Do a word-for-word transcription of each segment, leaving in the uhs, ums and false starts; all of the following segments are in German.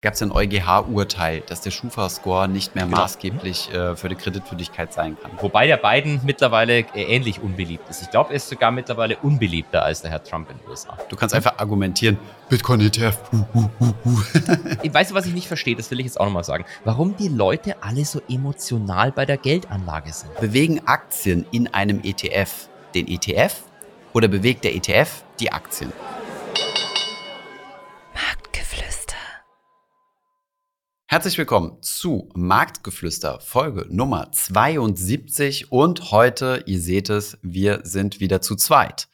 Gab es ein EuGH-Urteil, dass der Schufa-Score nicht mehr genau. maßgeblich äh, für die Kreditwürdigkeit sein kann. Wobei der Biden mittlerweile ähnlich unbeliebt ist. Ich glaube, er ist sogar mittlerweile unbeliebter als der Herr Trump in den U S A. Du kannst einfach argumentieren, Bitcoin-E T F. Uh, uh, uh, uh. Weißt du, was ich nicht verstehe? Das will ich jetzt auch nochmal sagen. Warum die Leute alle so emotional bei der Geldanlage sind? Bewegen Aktien in einem E T F den E T F oder bewegt der E T F die Aktien? Herzlich willkommen zu Marktgeflüster, Folge Nummer zweiundsiebzig und heute, ihr seht es, wir sind wieder zu zweit.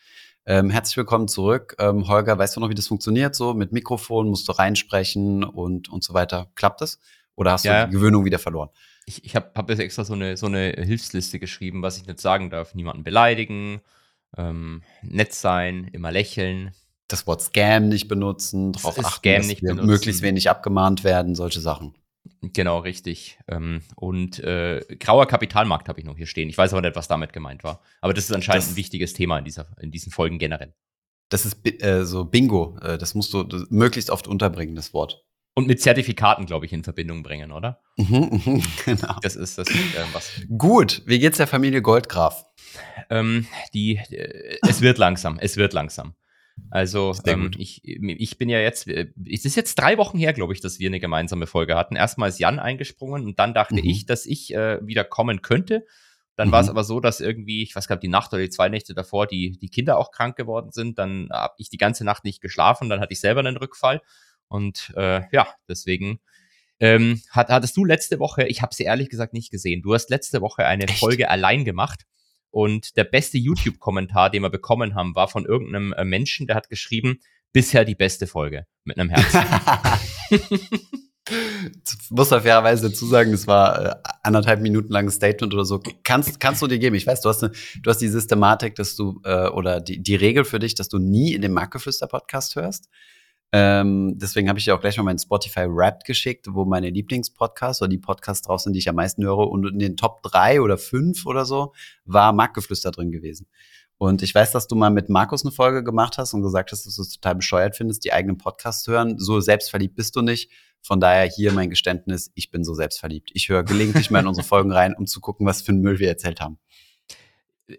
Ähm, herzlich willkommen zurück. Ähm, Holger, weißt du noch, wie das funktioniert? So mit Mikrofon musst du reinsprechen und, und so weiter. Klappt das? Oder hast ja. du die Gewöhnung wieder verloren? Ich, ich habe hab jetzt extra so eine, so eine Hilfsliste geschrieben, was ich nicht sagen darf. Niemanden beleidigen, ähm, nett sein, immer lächeln. Das Wort Scam nicht benutzen, darauf achten, Scam dass nicht wir benutzen. Möglichst wenig abgemahnt werden, solche Sachen. Genau, richtig. Und äh, grauer Kapitalmarkt habe ich noch hier stehen. Ich weiß aber nicht, was damit gemeint war. Aber das ist anscheinend das, ein wichtiges Thema in, dieser, in diesen Folgen generell. Das ist äh, so Bingo. Das musst du das möglichst oft unterbringen, das Wort. Und mit Zertifikaten, glaube ich, in Verbindung bringen, oder? Mhm, genau. Das ist das, äh, was... Gut, wie geht's der Familie Goldgraf? Ähm, die, äh, es wird langsam, es wird langsam. Also ähm, ich, ich bin ja jetzt, es ist jetzt drei Wochen her, glaube ich, dass wir eine gemeinsame Folge hatten. Erstmal ist Jan eingesprungen und dann dachte mhm. ich, dass ich äh, wieder kommen könnte. Dann mhm. war es aber so, dass irgendwie, ich weiß gar nicht, die Nacht oder die zwei Nächte davor die, die Kinder auch krank geworden sind. Dann habe ich die ganze Nacht nicht geschlafen, dann hatte ich selber einen Rückfall. Und äh, ja, deswegen ähm, hat, hattest du letzte Woche, ich habe sie ehrlich gesagt nicht gesehen, du hast letzte Woche eine Echt? Folge allein gemacht. Und der beste YouTube-Kommentar, den wir bekommen haben, war von irgendeinem Menschen, der hat geschrieben, bisher die beste Folge, mit einem Herzen. Ich muss da fairerweise dazu sagen, das war anderthalb Minuten langes Statement oder so. Kannst, kannst du dir geben? Ich weiß, du hast, eine, du hast die Systematik, dass du, äh, oder die, die Regel für dich, dass du nie in den Marktgeflüster-Podcast hörst. Ähm, deswegen habe ich dir auch gleich mal meinen Spotify Wrapped geschickt, wo meine Lieblingspodcasts oder die Podcasts drauf sind, die ich am meisten höre. Und in den Top drei oder fünf oder so war Marktgeflüster drin gewesen. Und ich weiß, dass du mal mit Markus eine Folge gemacht hast und gesagt hast, dass du es total bescheuert findest, die eigenen Podcasts zu hören. So selbstverliebt bist du nicht. Von daher hier mein Geständnis, ich bin so selbstverliebt. Ich höre gelegentlich mal in unsere Folgen rein, um zu gucken, was für einen Müll wir erzählt haben.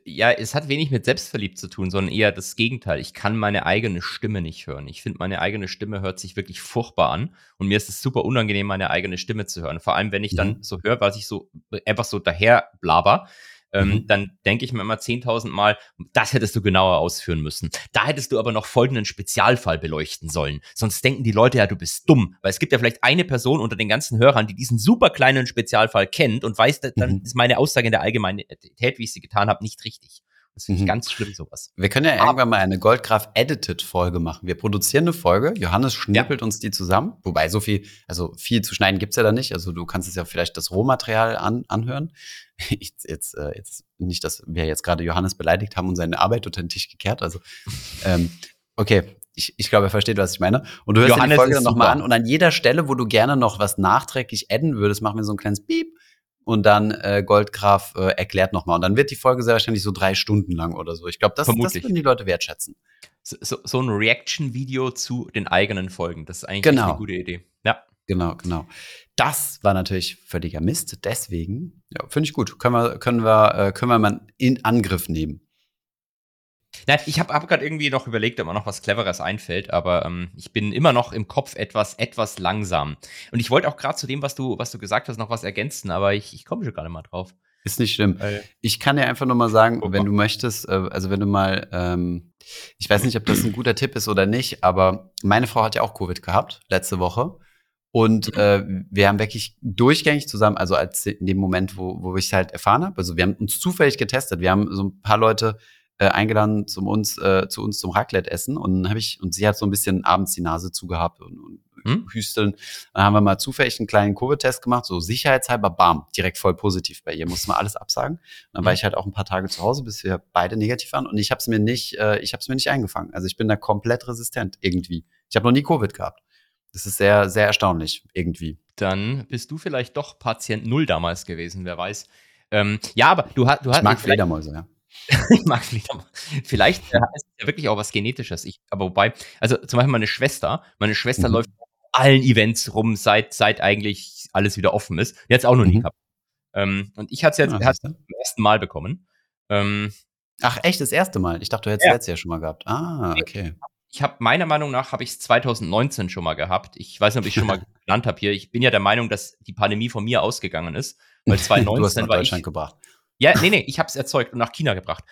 Ja, es hat wenig mit selbstverliebt zu tun, sondern eher das Gegenteil. Ich kann meine eigene Stimme nicht hören. Ich finde, meine eigene Stimme hört sich wirklich furchtbar an und mir ist es super unangenehm, meine eigene Stimme zu hören. Vor allem, wenn ich mhm. dann so höre, was ich so einfach so daher blaber, ähm, mhm. dann denke ich mir immer zehntausend Mal, das hättest du genauer ausführen müssen. Da hättest du aber noch folgenden Spezialfall beleuchten sollen. Sonst denken die Leute ja, du bist dumm. Weil es gibt ja vielleicht eine Person unter den ganzen Hörern, die diesen super kleinen Spezialfall kennt und weiß, dann mhm. ist meine Aussage in der Allgemeinheit, wie ich sie getan habe, nicht richtig. Das finde ich mhm. ganz schlimm, sowas. Wir können ja aber irgendwann mal eine Goldgraf-Edited-Folge machen. Wir produzieren eine Folge, Johannes schnippelt ja. uns die zusammen. Wobei so viel, also viel zu schneiden gibt's ja da nicht. Also du kannst es ja vielleicht das Rohmaterial an, anhören. Ich, jetzt, äh, jetzt nicht, dass wir jetzt gerade Johannes beleidigt haben und seine Arbeit unter den Tisch gekehrt. Also ähm, okay, ich, ich glaube, er versteht, was ich meine. Und du hörst Johannes dir die Folge dann nochmal an. Und an jeder Stelle, wo du gerne noch was nachträglich adden würdest, machen wir so ein kleines Piep. Und dann äh, Goldgraf äh, erklärt nochmal. Und dann wird die Folge sehr wahrscheinlich so drei Stunden lang oder so. Ich glaube, das, das würden die Leute wertschätzen. So, so, so ein Reaction-Video zu den eigenen Folgen. Das ist eigentlich genau. eine gute Idee. Ja. Genau, genau. Das war natürlich völliger Mist. Deswegen, ja, finde ich gut. Können wir, können wir, äh, können wir mal in Angriff nehmen. Nein, ich habe hab gerade irgendwie noch überlegt, ob mir noch was Cleveres einfällt, aber ähm, ich bin immer noch im Kopf etwas etwas langsam. Und ich wollte auch gerade zu dem, was du was du gesagt hast, noch was ergänzen, aber ich, ich komme schon gar nicht mal drauf. Ist nicht schlimm. Äh, ich kann dir einfach nur mal sagen, oh, wenn du möchtest, äh, also wenn du mal, ähm, ich weiß nicht, ob das ein guter Tipp ist oder nicht, aber meine Frau hat ja auch Covid gehabt letzte Woche. Und äh, wir haben wirklich durchgängig zusammen, also als in dem Moment, wo, wo ich es halt erfahren habe, also wir haben uns zufällig getestet, wir haben so ein paar Leute Äh, eingeladen zum uns, äh, zu uns zum Raclette-Essen und dann habe ich, und sie hat so ein bisschen abends die Nase zugehabt und, und hm? hüsteln. Dann haben wir mal zufällig einen kleinen Covid-Test gemacht, so sicherheitshalber, bam, direkt voll positiv bei ihr, mussten wir alles absagen. Und dann hm. war ich halt auch ein paar Tage zu Hause, bis wir beide negativ waren und ich hab's mir nicht, äh, ich hab's mir nicht eingefangen. Also ich bin da komplett resistent irgendwie. Ich habe noch nie Covid gehabt. Das ist sehr, sehr erstaunlich irgendwie. Dann bist du vielleicht doch Patient Null damals gewesen, wer weiß. Ähm, ja, aber du hast... Du ich mag Fledermäuse, ja. Ich mag Fledermäuse. Vielleicht äh, ist es ja wirklich auch was Genetisches. Ich, aber wobei, also zum Beispiel meine Schwester, meine Schwester mhm. läuft allen Events rum, seit seit eigentlich alles wieder offen ist. Jetzt auch noch mhm. nie gehabt. Ähm, und ich hatte es jetzt ah, hat's zum ersten Mal bekommen. Ähm, Ach, echt, das erste Mal? Ich dachte, du hättest es ja. letztes Jahr schon mal gehabt. Ah, okay. Ich habe, meiner Meinung nach, habe ich es zwanzig neunzehn schon mal gehabt. Ich weiß nicht, ob ich schon mal genannt habe hier. Ich bin ja der Meinung, dass die Pandemie von mir ausgegangen ist. Weil zwanzig neunzehn du hast nach war Deutschland ich, gebracht. Ja, nee, nee, ich habe es erzeugt und nach China gebracht.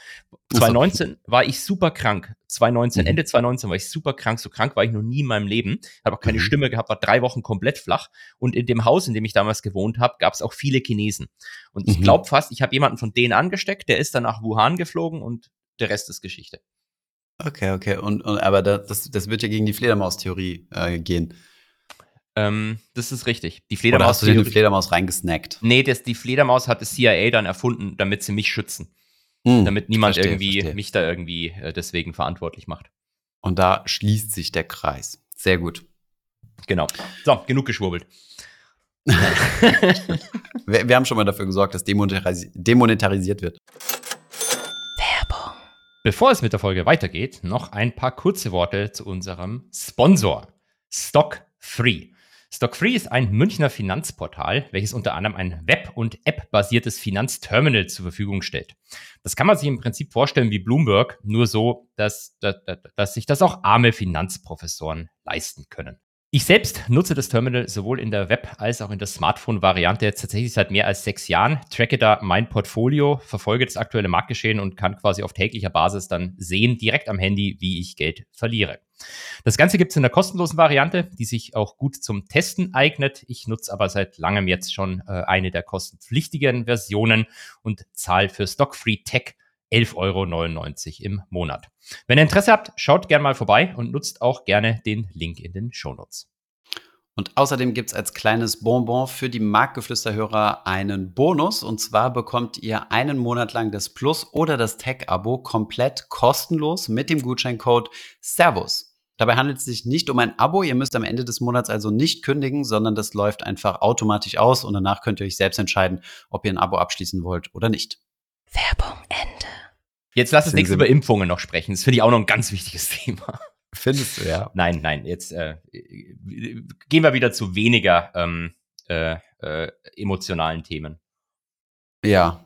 zwanzig neunzehn war ich super krank. zwanzig neunzehn, mhm. Ende zwanzig neunzehn war ich super krank. So krank war ich noch nie in meinem Leben. Habe auch keine mhm. Stimme gehabt, war drei Wochen komplett flach. Und in dem Haus, in dem ich damals gewohnt habe, gab es auch viele Chinesen. Und ich mhm. glaube fast, ich habe jemanden von denen angesteckt. Der ist dann nach Wuhan geflogen und der Rest ist Geschichte. Okay, okay. Und, und aber das, das wird ja gegen die Fledermaus-Theorie äh, gehen. Ähm, das ist richtig. Die Fledermaus. Oder hast du dir die Fledermaus reingesnackt? Nee, das, die Fledermaus hat das C I A dann erfunden, damit sie mich schützen. Hm, damit niemand verstehe, irgendwie verstehe. mich da irgendwie äh, deswegen verantwortlich macht. Und da schließt sich der Kreis. Sehr gut. Genau. So, genug geschwurbelt. wir, wir haben schon mal dafür gesorgt, dass demonetarisi- demonetarisiert wird. Werbung. Bevor es mit der Folge weitergeht, noch ein paar kurze Worte zu unserem Sponsor. Stock drei. Stock drei ist ein Münchner Finanzportal, welches unter anderem ein Web- und App-basiertes Finanzterminal zur Verfügung stellt. Das kann man sich im Prinzip vorstellen wie Bloomberg, nur so, dass, dass, dass sich das auch arme Finanzprofessoren leisten können. Ich selbst nutze das Terminal sowohl in der Web- als auch in der Smartphone-Variante tatsächlich seit mehr als sechs Jahren, tracke da mein Portfolio, verfolge das aktuelle Marktgeschehen und kann quasi auf täglicher Basis dann sehen, direkt am Handy, wie ich Geld verliere. Das Ganze gibt es in der kostenlosen Variante, die sich auch gut zum Testen eignet. Ich nutze aber seit langem jetzt schon äh, eine der kostenpflichtigen Versionen und zahle für Stock drei Tech elf Euro neunundneunzig im Monat. Wenn ihr Interesse habt, schaut gerne mal vorbei und nutzt auch gerne den Link in den Shownotes. Und außerdem gibt es als kleines Bonbon für die Marktgeflüsterhörer einen Bonus. Und zwar bekommt ihr einen Monat lang das Plus- oder das Tech-Abo komplett kostenlos mit dem Gutscheincode SERVUS. Dabei handelt es sich nicht um ein Abo. Ihr müsst am Ende des Monats also nicht kündigen, sondern das läuft einfach automatisch aus. Und danach könnt ihr euch selbst entscheiden, ob ihr ein Abo abschließen wollt oder nicht. Werbung Ende. Jetzt lass uns nichts über Impfungen noch sprechen. Das finde ich auch noch ein ganz wichtiges Thema. Findest du, ja. Nein, nein, jetzt äh, gehen wir wieder zu weniger ähm, äh, äh, emotionalen Themen. Ja,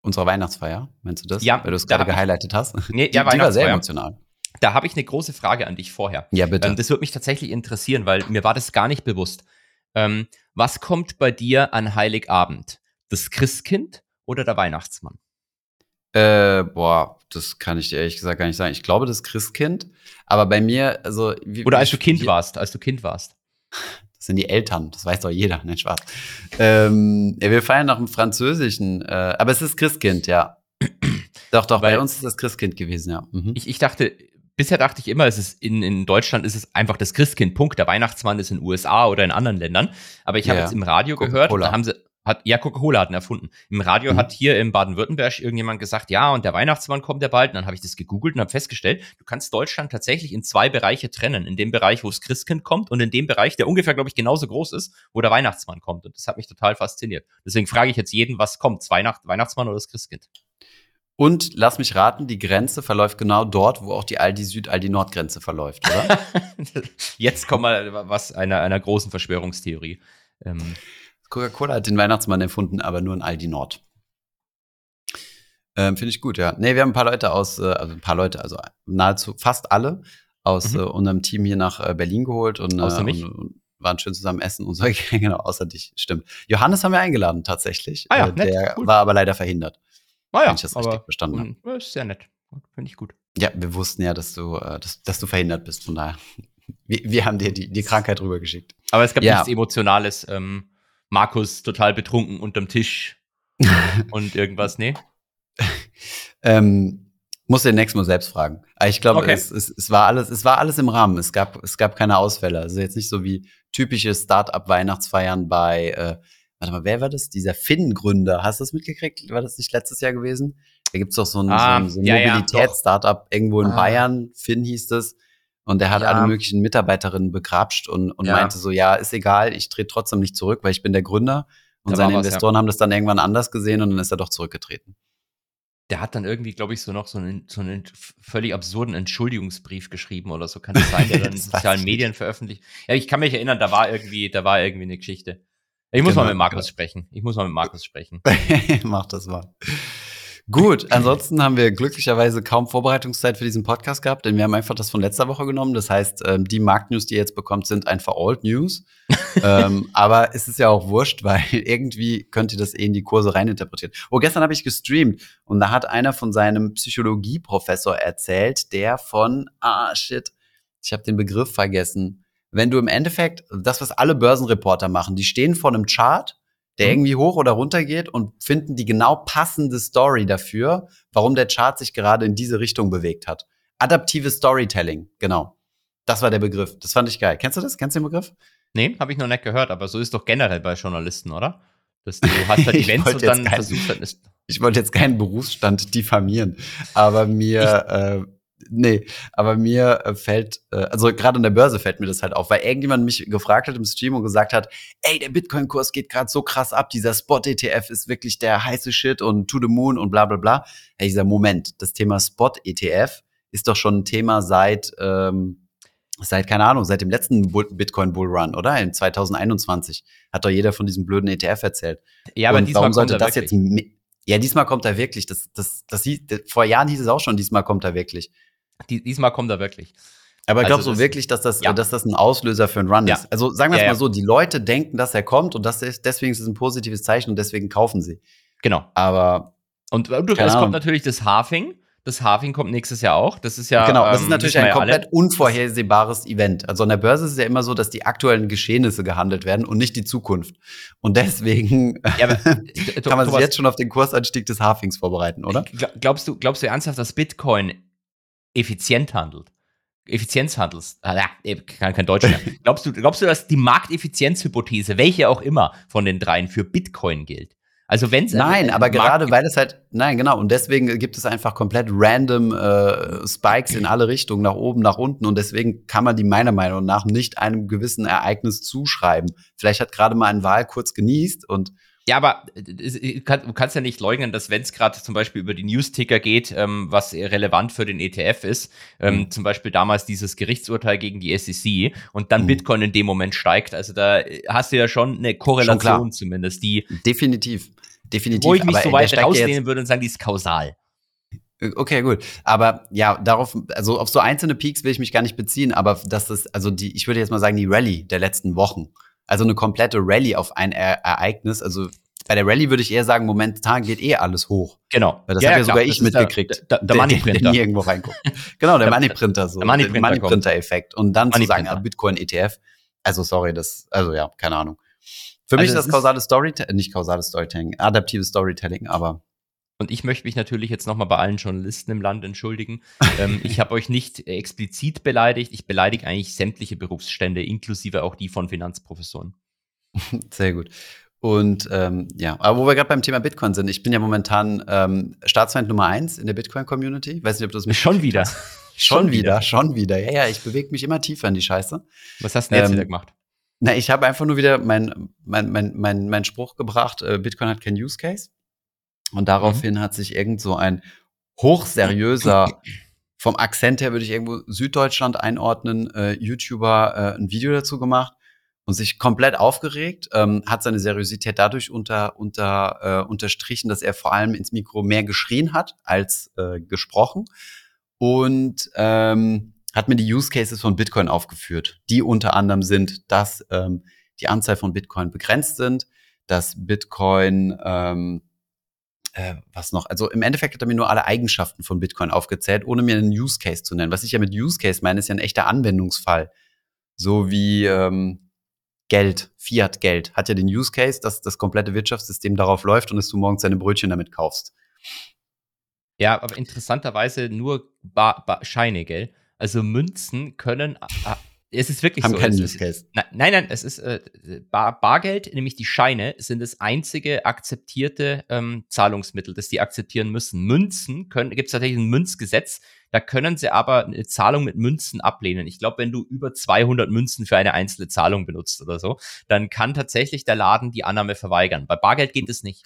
unsere Weihnachtsfeier, meinst du das? Ja. Weil du es gerade gehighlightet hast. Nee, die, ja, die war sehr emotional. Da habe ich eine große Frage an dich vorher. Ja, bitte. Ähm, das würde mich tatsächlich interessieren, weil mir war das gar nicht bewusst. Ähm, was kommt bei dir an Heiligabend? Das Christkind oder der Weihnachtsmann? Äh, boah, das kann ich dir ehrlich gesagt gar nicht sagen. Ich glaube, das Christkind, aber bei mir, also... Wie, Oder als du Kind hier, warst, als du Kind warst. Das sind die Eltern, das weiß doch jeder, ne, Spaß. ähm, ja, wir feiern nach dem Französischen, äh, aber es ist Christkind, ja. doch, doch, Weil bei uns ist das Christkind gewesen, ja. Mhm. Ich, ich dachte, bisher dachte ich immer, es ist in, in Deutschland ist es einfach das Christkind, Punkt. Der Weihnachtsmann ist in den U S A oder in anderen Ländern, aber ich habe ja. jetzt im Radio Coca-Cola. gehört, da haben sie... Hat, ja, Coca-Cola hat ihn erfunden. Im Radio mhm. hat hier in Baden-Württemberg irgendjemand gesagt, ja, und der Weihnachtsmann kommt ja bald. Und dann habe ich das gegoogelt und habe festgestellt, du kannst Deutschland tatsächlich in zwei Bereiche trennen. In dem Bereich, wo das Christkind kommt und in dem Bereich, der ungefähr, glaube ich, genauso groß ist, wo der Weihnachtsmann kommt. Und das hat mich total fasziniert. Deswegen frage ich jetzt jeden, was kommt, Weihnacht, Weihnachtsmann oder das Christkind? Und lass mich raten, die Grenze verläuft genau dort, wo auch die Aldi-Süd-, Aldi-Nord-Grenze verläuft, oder? Jetzt kommen wir was einer, einer großen Verschwörungstheorie. Ähm, Coca-Cola hat den Weihnachtsmann erfunden, aber nur in Aldi Nord. Ähm, Finde ich gut, ja. Nee, wir haben ein paar Leute aus, äh, also ein paar Leute, also nahezu fast alle aus mhm. äh, unserem Team hier nach äh, Berlin geholt und, äh, außer mich? und, und waren schön zusammen essen und so. Genau, außer dich, stimmt. Johannes haben wir eingeladen, tatsächlich. Ah ja, äh, nett, der gut. war aber leider verhindert. Ah ja, wenn ich das richtig verstanden habe. Ist sehr nett. Finde ich gut. Ja, wir wussten ja, dass du, äh, dass, dass du verhindert bist, von daher. Wir, wir haben dir die, die Krankheit rübergeschickt. Aber es gab ja. nichts Emotionales, ähm, Markus total betrunken unterm Tisch und irgendwas, nee? ähm, musst du den nächsten Mal selbst fragen. Ich glaube, okay. es, es, es, war alles, es war alles im Rahmen. Es gab, es gab keine Ausfälle. Also jetzt nicht so wie typische Start-up-Weihnachtsfeiern bei, äh, warte mal, wer war das? Dieser Finn-Gründer. Hast du das mitgekriegt? War das nicht letztes Jahr gewesen? Da gibt es doch so ein, ah, so ein, so ein ja, Mobilitäts-Startup ja, irgendwo in ah. Bayern. Finn hieß das. Und der hat ja. alle möglichen Mitarbeiterinnen begrapscht und, und ja. meinte so, ja, ist egal, ich trete trotzdem nicht zurück, weil ich bin der Gründer. Und da seine was, Investoren ja. haben das dann irgendwann anders gesehen und dann ist er doch zurückgetreten. Der hat dann irgendwie, glaube ich, so noch so einen, so einen f- völlig absurden Entschuldigungsbrief geschrieben oder so, kann das sein, der dann in Das weiß sozialen ich nicht. Medien veröffentlicht. Ja, ich kann mich erinnern, da war irgendwie, da war irgendwie eine Geschichte. Ich muss mal Genau, mit Markus genau. sprechen. Ich muss mal mit Markus sprechen. Mach das mal. Gut, ansonsten haben wir glücklicherweise kaum Vorbereitungszeit für diesen Podcast gehabt, denn wir haben einfach das von letzter Woche genommen. Das heißt, ähm, die Marktnews, die ihr jetzt bekommt, sind einfach Old News. Ähm, aber es ist ja auch wurscht, weil irgendwie könnt ihr das eh in die Kurse reininterpretieren. Oh, gestern habe ich gestreamt und da hat einer von seinem Psychologieprofessor erzählt, der von, ah shit, ich habe den Begriff vergessen. Wenn du im Endeffekt, das, was alle Börsenreporter machen, die stehen vor einem Chart, der Mhm. irgendwie hoch oder runter geht und finden die genau passende Story dafür, warum der Chart sich gerade in diese Richtung bewegt hat. Adaptives Storytelling, genau. Das war der Begriff. Das fand ich geil. Kennst du das? Kennst du den Begriff? Nee, habe ich noch nicht gehört, aber so ist doch generell bei Journalisten, oder? Dass du hast halt Ich Events und wollte jetzt dann kein, versuchst halt. es- ich wollte jetzt keinen Berufsstand diffamieren, aber Ich, mir, äh, nee, aber mir äh, fällt, äh, also gerade an der Börse fällt mir das halt auf, weil irgendjemand mich gefragt hat im Stream und gesagt hat, ey, der Bitcoin-Kurs geht gerade so krass ab, dieser Spot-E T F ist wirklich der heiße Shit und to the moon und bla bla bla. Ey, dieser Moment, das Thema Spot-E T F ist doch schon ein Thema seit, ähm, seit, keine Ahnung, seit dem letzten Bull- Bitcoin-Bullrun, oder? In zweitausendeinundzwanzig hat doch jeder von diesem blöden E T F erzählt. ja, aber Und diesmal warum kommt sollte er das jetzt wirklich. me- ja, diesmal kommt er wirklich. Das, das, das, hieß, das, vor Jahren hieß es auch schon, diesmal kommt er wirklich. Die, diesmal kommt er wirklich. Aber Also glaubst du das, wirklich, dass das, ja, dass das ein Auslöser für einen Run ja, ist? Also sagen wir ja, es mal ja, so, die Leute denken, dass er kommt und das ist, deswegen ist es ein positives Zeichen und deswegen kaufen sie. genau. Aber Und äh, du, keine es kommt Ahnung. natürlich das Halving. Das Halving kommt nächstes Jahr auch. Das ist Genau, ja, das ist ähm, natürlich wissen ein wir ja alle. komplett Das, unvorhersehbares Event. Also an der Börse ist es ja immer so, dass die aktuellen Geschehnisse gehandelt werden und nicht die Zukunft. Und deswegen ja, aber äh, kann man sich Thomas, jetzt schon auf den Kursanstieg des Halfings vorbereiten, oder? gla- glaubst du, glaubst du ernsthaft, dass Bitcoin effizient handelt? Effizienzhandels, ah, ja, ich kann kein Deutsch mehr. Glaubst du, glaubst du, dass die Markteffizienzhypothese, welche auch immer von den dreien, für Bitcoin gilt? Also wenn es Nein, aber einen Markt gerade gibt, weil es halt, nein, genau, und deswegen gibt es einfach komplett random äh, Spikes in alle Richtungen, nach oben, nach unten und deswegen kann man die meiner Meinung nach nicht einem gewissen Ereignis zuschreiben. Vielleicht hat gerade mal ein Wahl kurz genießt und ja, aber es- es- kann- du kannst ja nicht leugnen, dass wenn es gerade zum Beispiel über die News-Ticker geht, ähm, was relevant für den E T F ist, ähm, Hm, zum Beispiel damals dieses Gerichtsurteil gegen die S E C und dann hm, Bitcoin in dem Moment steigt, also da äh, hast du ja schon eine schon Korrelation klar, zumindest, die, definitiv, wo definitiv, ich mich aber so äh, der weit steigt ja jetzt. rauslehnen würde und sagen, die ist kausal. Okay, gut. Aber ja, darauf, also auf so einzelne Peaks will ich mich gar nicht beziehen, aber das ist, also die, ich würde jetzt mal sagen, die Rallye der letzten Wochen. Also eine komplette Rallye auf ein e Ereignis. Also bei der Rallye würde ich eher sagen, momentan geht eh alles hoch. Genau. Weil das Ja, habe ja ja sogar klar, ich das ist der, mitgekriegt, der, der der, der, der Moneyprinter. nirgendwo reinguckt. Genau, der Der, Moneyprinter, der so, der Moneyprinter kommt. Moneyprinter-Effekt. Und dann zu sagen, ah, Moneyprinter. Bitcoin-E T F. Also sorry, das, also ja, keine Ahnung. Für mich Also ist es das ist, kausale Storytelling, nicht kausales Storytelling, adaptives Storytelling, aber und ich möchte mich natürlich jetzt nochmal bei allen Journalisten im Land entschuldigen. Ähm, ich habe euch nicht äh, explizit beleidigt. Ich beleidige eigentlich sämtliche Berufsstände, inklusive auch die von Finanzprofessoren. sehr gut. Und ähm, ja, aber wo wir gerade beim Thema Bitcoin sind, ich bin ja momentan ähm, Staatsfeind Nummer eins in der Bitcoin-Community. Weiß nicht, ob du das Schon mitgekriegt wieder. hast. Schon Schon wieder. wieder, schon wieder. Ja, ja, ich bewege mich immer tiefer in die Scheiße. Was hast du denn jetzt wieder Ähm, gemacht? na, ich habe einfach nur wieder mein, mein, mein, mein, mein Spruch gebracht, äh, Bitcoin hat keinen Use Case. Und Mhm. daraufhin hat sich irgend so ein hochseriöser, vom Akzent her würde ich irgendwo Süddeutschland einordnen, äh, YouTuber äh, ein Video dazu gemacht und sich komplett aufgeregt, ähm, hat seine Seriosität dadurch unter, unter, äh, unterstrichen, dass er vor allem ins Mikro mehr geschrien hat als äh, gesprochen und ähm, hat mir die Use Cases von Bitcoin aufgeführt, die unter anderem sind, dass ähm, die Anzahl von Bitcoin begrenzt sind, dass Bitcoin ähm, äh, was noch? Also im Endeffekt hat er mir nur alle Eigenschaften von Bitcoin aufgezählt, ohne mir einen Use Case zu nennen. Was ich ja mit Use Case meine, ist ja ein echter Anwendungsfall. So wie ähm, Geld, Fiat-Geld, hat ja den Use Case, dass das komplette Wirtschaftssystem darauf läuft und dass du morgens deine Brötchen damit kaufst. Ja, aber interessanterweise nur ba ba Scheine, gell? Also Münzen können, ah, ah, es ist wirklich Haben so, keinen es Use ist, Case. na, nein, nein, es ist äh, Bar Bargeld, nämlich die Scheine, sind das einzige akzeptierte ähm, Zahlungsmittel, das die akzeptieren müssen. Münzen können, gibt es tatsächlich ein Münzgesetz, da können sie aber eine Zahlung mit Münzen ablehnen. Ich glaube, wenn du über zweihundert Münzen für eine einzelne Zahlung benutzt oder so, dann kann tatsächlich der Laden die Annahme verweigern. Bei Bargeld geht es nicht.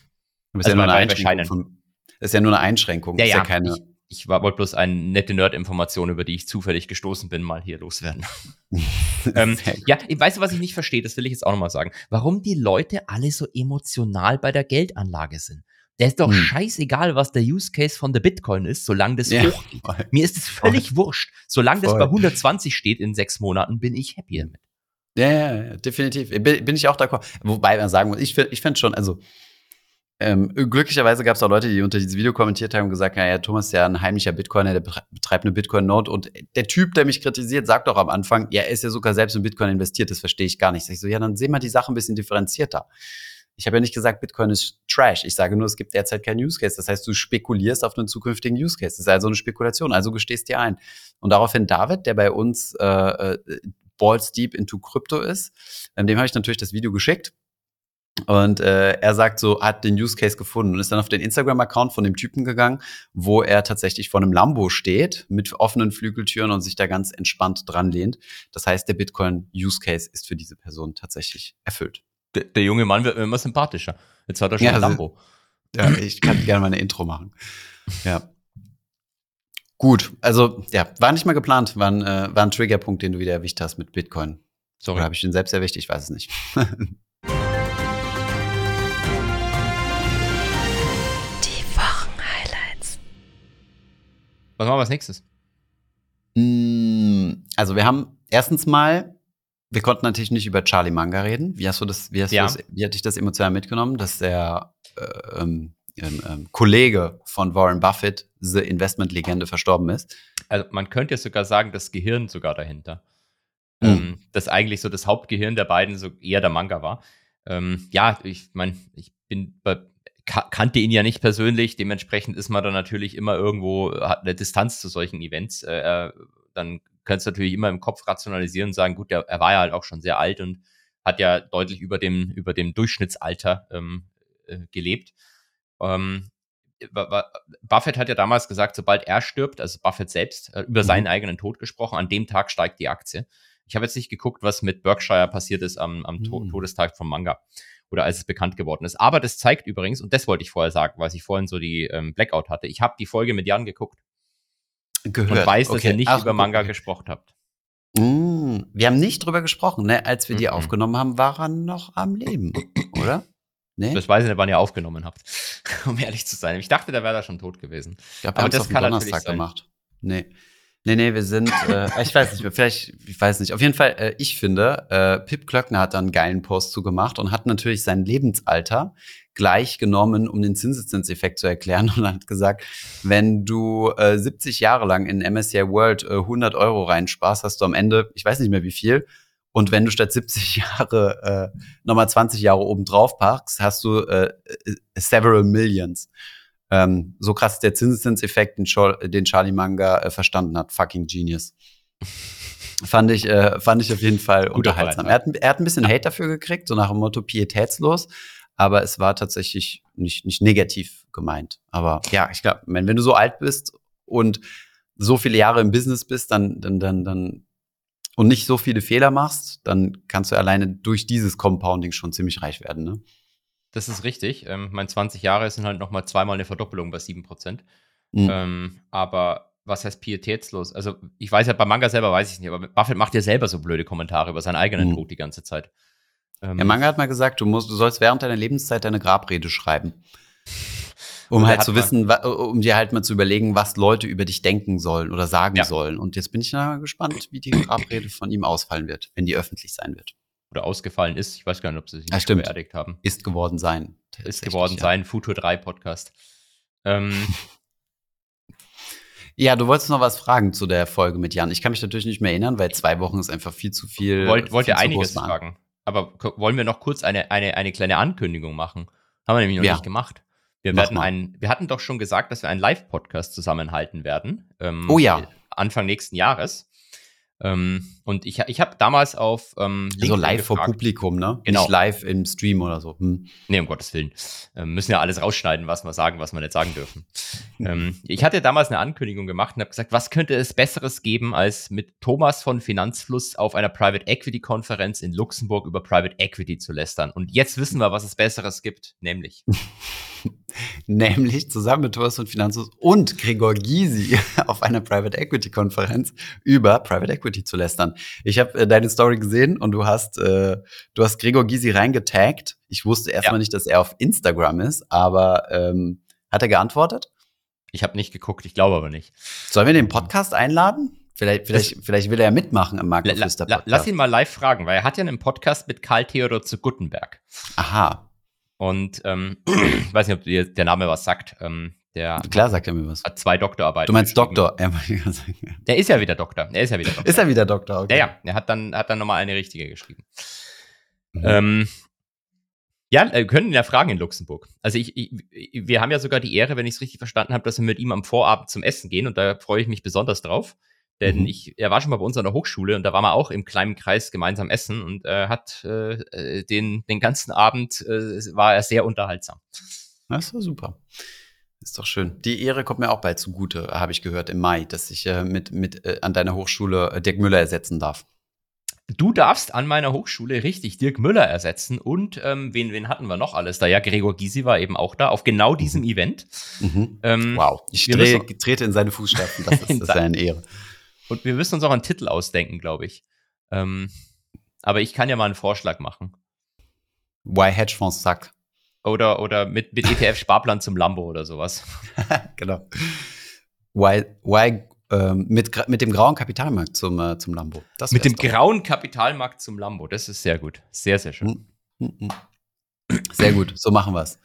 Aber ist ja Also nur bei, eine bei, bei Einschränkung Scheinen. von. Das ist ja nur eine Einschränkung. Ja, ist ja, ja keine. Ich, ich wollte bloß eine nette Nerd-Information, über die ich zufällig gestoßen bin, mal hier loswerden. ähm, ja, weißt du, was ich nicht verstehe? Das will ich jetzt auch nochmal sagen. Warum die Leute alle so emotional bei der Geldanlage sind. Der ist doch hm. scheißegal, was der Use Case von der Bitcoin ist, solange das ja. hochgeht. Mir ist es völlig Voll. wurscht. Solange Voll. das bei hundertzwanzig steht in sechs Monaten, bin ich happy damit. Ja, ja, ja, definitiv. Bin ich auch d'accord. Wobei man sagen muss, ich finde ich find schon, also ähm, glücklicherweise gab es auch Leute, die unter dieses Video kommentiert haben und gesagt haben, ja, ja, Thomas ist ja ein heimlicher Bitcoiner, der betreibt eine Bitcoin-Note. Und der Typ, der mich kritisiert, sagt doch am Anfang, ja, er ist ja sogar selbst in Bitcoin investiert, das verstehe ich gar nicht. Sag ich so, ja, dann sehen wir die Sache ein bisschen differenzierter. Ich habe ja nicht gesagt, Bitcoin ist Trash. Ich sage nur, es gibt derzeit keinen Use Case. Das heißt, du spekulierst auf einen zukünftigen Use Case. Das ist also eine Spekulation. Also gestehst dir ein. Und daraufhin David, der bei uns äh, balls deep into Crypto ist, dem habe ich natürlich das Video geschickt. Und äh, er sagt so, hat den Use Case gefunden und ist dann auf den Instagram-Account von dem Typen gegangen, wo er tatsächlich vor einem Lambo steht, mit offenen Flügeltüren und sich da ganz entspannt dran lehnt. Das heißt, der Bitcoin-Use Case ist für diese Person tatsächlich erfüllt. Der junge Mann wird immer sympathischer. Jetzt hat er schon ja, ein Lambo. Ja, ich kann gerne mal eine Intro machen. Ja. Gut, also, ja, war nicht mal geplant, war ein, äh, war ein Triggerpunkt, den du wieder erwischt hast mit Bitcoin. Sorry. Oder habe ich den selbst erwischt? Ich weiß es nicht. Die Wochen-Highlights. Was machen wir als nächstes? Also, wir haben erstens mal Wir konnten natürlich nicht über Charlie Munger reden. Wie hast du das, wie hast ja. du das, wie hat dich das emotional mitgenommen, dass der äh, ähm, ähm, Kollege von Warren Buffett, The Investment-Legende, verstorben ist? Also man könnte ja sogar sagen, das Gehirn sogar dahinter. Mhm. Ähm, das eigentlich so das Hauptgehirn der beiden so eher der Munger war. Ähm, ja, ich meine, ich bin bei kannte ihn ja nicht persönlich, dementsprechend ist man dann natürlich immer irgendwo, hat eine Distanz zu solchen Events. Äh, dann könntest du natürlich immer im Kopf rationalisieren und sagen, gut, der, er war ja halt auch schon sehr alt und hat ja deutlich über dem, über dem Durchschnittsalter ähm, äh, gelebt. Ähm, Buffett hat ja damals gesagt, sobald er stirbt, also Buffett selbst, äh, über mhm. seinen eigenen Tod gesprochen, an dem Tag steigt die Aktie. Ich habe jetzt nicht geguckt, was mit Berkshire passiert ist am, am mhm. to- Todestag von Munger. Oder als es bekannt geworden ist. Aber das zeigt übrigens, und das wollte ich vorher sagen, weil ich vorhin so die ähm, Blackout hatte, ich habe die Folge mit Jan geguckt. Gehört. Und weiß, okay. dass ihr nicht Ach, über Manga okay. gesprochen habt. Mm, wir haben nicht drüber gesprochen, ne? Als wir mm-hmm. die aufgenommen haben, war er noch am Leben, oder? Nee? Das weiß ich nicht, wann ihr aufgenommen habt, um ehrlich zu sein. Ich dachte, der wäre da schon tot gewesen. Ich glaube, wir haben das am Donnerstag gemacht. Nee. Nee, nee, wir sind, äh, ich weiß nicht mehr, vielleicht, ich weiß nicht. Auf jeden Fall, äh, ich finde, äh, Pip Klöckner hat da einen geilen Post zugemacht und hat natürlich sein Lebensalter gleich genommen, um den Zinseszinseffekt zu erklären und hat gesagt, wenn du äh, siebzig Jahre lang in M S C I World äh, hundert Euro reinsparst, hast du am Ende, ich weiß nicht mehr wie viel, und wenn du statt siebzig Jahre äh, nochmal zwanzig Jahre obendrauf packst, hast du äh, several millions. Ähm, so krass ist der Zinseszinseffekt, den Charlie Munger äh, verstanden hat. Fucking genius. fand, ich, äh, fand ich auf jeden Fall Guter unterhaltsam. Er hat, er hat ein bisschen Hate dafür gekriegt, so nach dem Motto pietätslos. Aber es war tatsächlich nicht, nicht negativ gemeint. Aber ja, ich glaube, wenn du so alt bist und so viele Jahre im Business bist, dann, dann, dann, dann und nicht so viele Fehler machst, dann kannst du alleine durch dieses Compounding schon ziemlich reich werden, ne? Das ist richtig. Ähm, mein zwanzig Jahre sind halt nochmal zweimal eine Verdoppelung bei sieben Prozent. Mhm. Ähm, aber was heißt pietätslos? Also ich weiß ja, bei Munger selber weiß ich es nicht, aber Buffett macht ja selber so blöde Kommentare über seinen eigenen mhm. Tod die ganze Zeit. Ähm, Herr Munger hat mal gesagt, du, musst, du sollst während deiner Lebenszeit deine Grabrede schreiben. Um halt zu wissen, wa- um dir halt mal zu überlegen, was Leute über dich denken sollen oder sagen ja. sollen. Und jetzt bin ich mal gespannt, wie die Grabrede von ihm ausfallen wird, wenn die öffentlich sein wird. Oder ausgefallen ist. Ich weiß gar nicht, ob sie sich nicht beerdigt haben. Ist geworden sein. Ist geworden ja. sein. Futur drei Podcast. Ähm. Ja, du wolltest noch was fragen zu der Folge mit Jan. Ich kann mich natürlich nicht mehr erinnern, weil zwei Wochen ist einfach viel zu viel. Wollt, wollt viel ihr einiges fragen? Aber wollen wir noch kurz eine, eine, eine kleine Ankündigung machen? Haben wir nämlich noch ja. nicht gemacht. Wir, werden einen, wir hatten doch schon gesagt, dass wir einen Live-Podcast zusammenhalten werden. Ähm, oh ja. Anfang nächsten Jahres. Ähm, und ich, ich habe damals auf ähm, LinkedIn also live gefragt, vor Publikum, ne? Genau. Nicht live im Stream oder so. Hm. Nee, um Gottes Willen. Ähm, müssen ja alles rausschneiden, was wir sagen, was wir nicht sagen dürfen. ähm, ich hatte damals eine Ankündigung gemacht und habe gesagt, was könnte es Besseres geben, als mit Thomas von Finanzfluss auf einer Private Equity Konferenz in Luxemburg über Private Equity zu lästern. Und jetzt wissen wir, was es Besseres gibt, nämlich nämlich zusammen mit Thomas von Finanzos und Gregor Gysi auf einer Private Equity Konferenz über Private Equity zu lästern. Ich habe äh, deine Story gesehen und du hast äh, du hast Gregor Gysi reingetaggt. Ich wusste erstmal ja. nicht, dass er auf Instagram ist, aber ähm, hat er geantwortet? Ich habe nicht geguckt, ich glaube aber nicht. Sollen wir den Podcast einladen? Vielleicht, vielleicht, vielleicht will er ja mitmachen am Marco Flüster Podcast. Lass ihn mal live fragen, weil er hat ja einen Podcast mit Karl Theodor zu Guttenberg. Aha. Und ähm, ich weiß nicht, ob dir der Name was sagt. Ähm, der Klar sagt er mir was. Hat zwei Doktorarbeiten. Du meinst Doktor? Der ist ja wieder Doktor. Er ist ja wieder Doktor. Ist er wieder Doktor? Okay. Ja, ja. Er hat dann, hat dann nochmal eine richtige geschrieben. Mhm. Ähm, ja, wir können ihn ja fragen in Luxemburg. Also ich, ich, wir haben ja sogar die Ehre, wenn ich es richtig verstanden habe, dass wir mit ihm am Vorabend zum Essen gehen. Und da freue ich mich besonders drauf. Denn mhm. ich, er war schon mal bei uns an der Hochschule und da waren wir auch im kleinen Kreis gemeinsam essen und äh, hat äh, den, den ganzen Abend äh, war er sehr unterhaltsam. Das war super. Ist doch schön. Die Ehre kommt mir auch bald zugute, habe ich gehört, im Mai, dass ich äh, mit, mit äh, an deiner Hochschule äh, Dirk Müller ersetzen darf. Du darfst an meiner Hochschule richtig Dirk Müller ersetzen und ähm, wen, wen hatten wir noch alles da? Ja, Gregor Gysi war eben auch da, auf genau diesem mhm. Event. Mhm. Ähm, wow, ich tre- müssen- trete in seine Fußstapfen, das ist, das ist eine Ehre. Und wir müssen uns auch einen Titel ausdenken, glaube ich. Ähm, aber ich kann ja mal einen Vorschlag machen. Why Hedgefonds suck. Oder, oder mit, mit E T F-Sparplan zum Lambo oder sowas. Genau. Why, why ähm, mit, mit dem grauen Kapitalmarkt zum, äh, zum Lambo. Das mit dem doch. grauen Kapitalmarkt zum Lambo, das ist sehr gut. Sehr, sehr schön. Sehr gut, so machen wir es.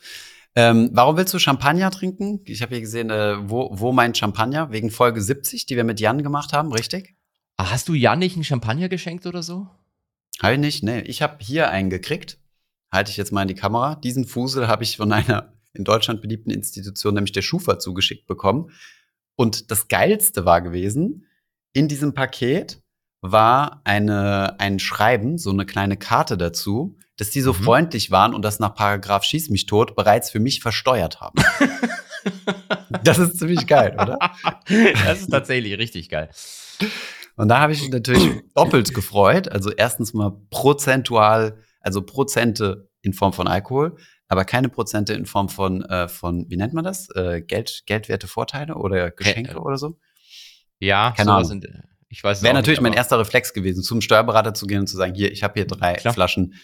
Ähm, warum willst du Champagner trinken? Ich habe hier gesehen, äh, wo, wo mein Champagner? Wegen Folge siebzig, die wir mit Jan gemacht haben, richtig? Ah, hast du Jan nicht einen Champagner geschenkt oder so? Habe ich nicht, nee. Ich habe hier einen gekriegt. Halte ich jetzt mal in die Kamera. Diesen Fusel habe ich von einer in Deutschland beliebten Institution, nämlich der Schufa, zugeschickt bekommen. Und das Geilste war gewesen, in diesem Paket war eine, ein Schreiben, so eine kleine Karte dazu, dass die so mhm. freundlich waren und das nach Paragraph Schieß mich tot bereits für mich versteuert haben. Das ist ziemlich geil, oder? Das ist tatsächlich richtig geil. Und da habe ich mich natürlich doppelt gefreut. Also erstens mal prozentual, also Prozente in Form von Alkohol, aber keine Prozente in Form von, äh, von wie nennt man das? Äh, Geld, Geldwerte Vorteile oder Geschenke Hä? oder so? Ja, keine Ahnung. Sind, ich weiß es Wäre natürlich nicht, mein erster Reflex gewesen, zum Steuerberater zu gehen und zu sagen, hier, ich habe hier drei Klar. Flaschen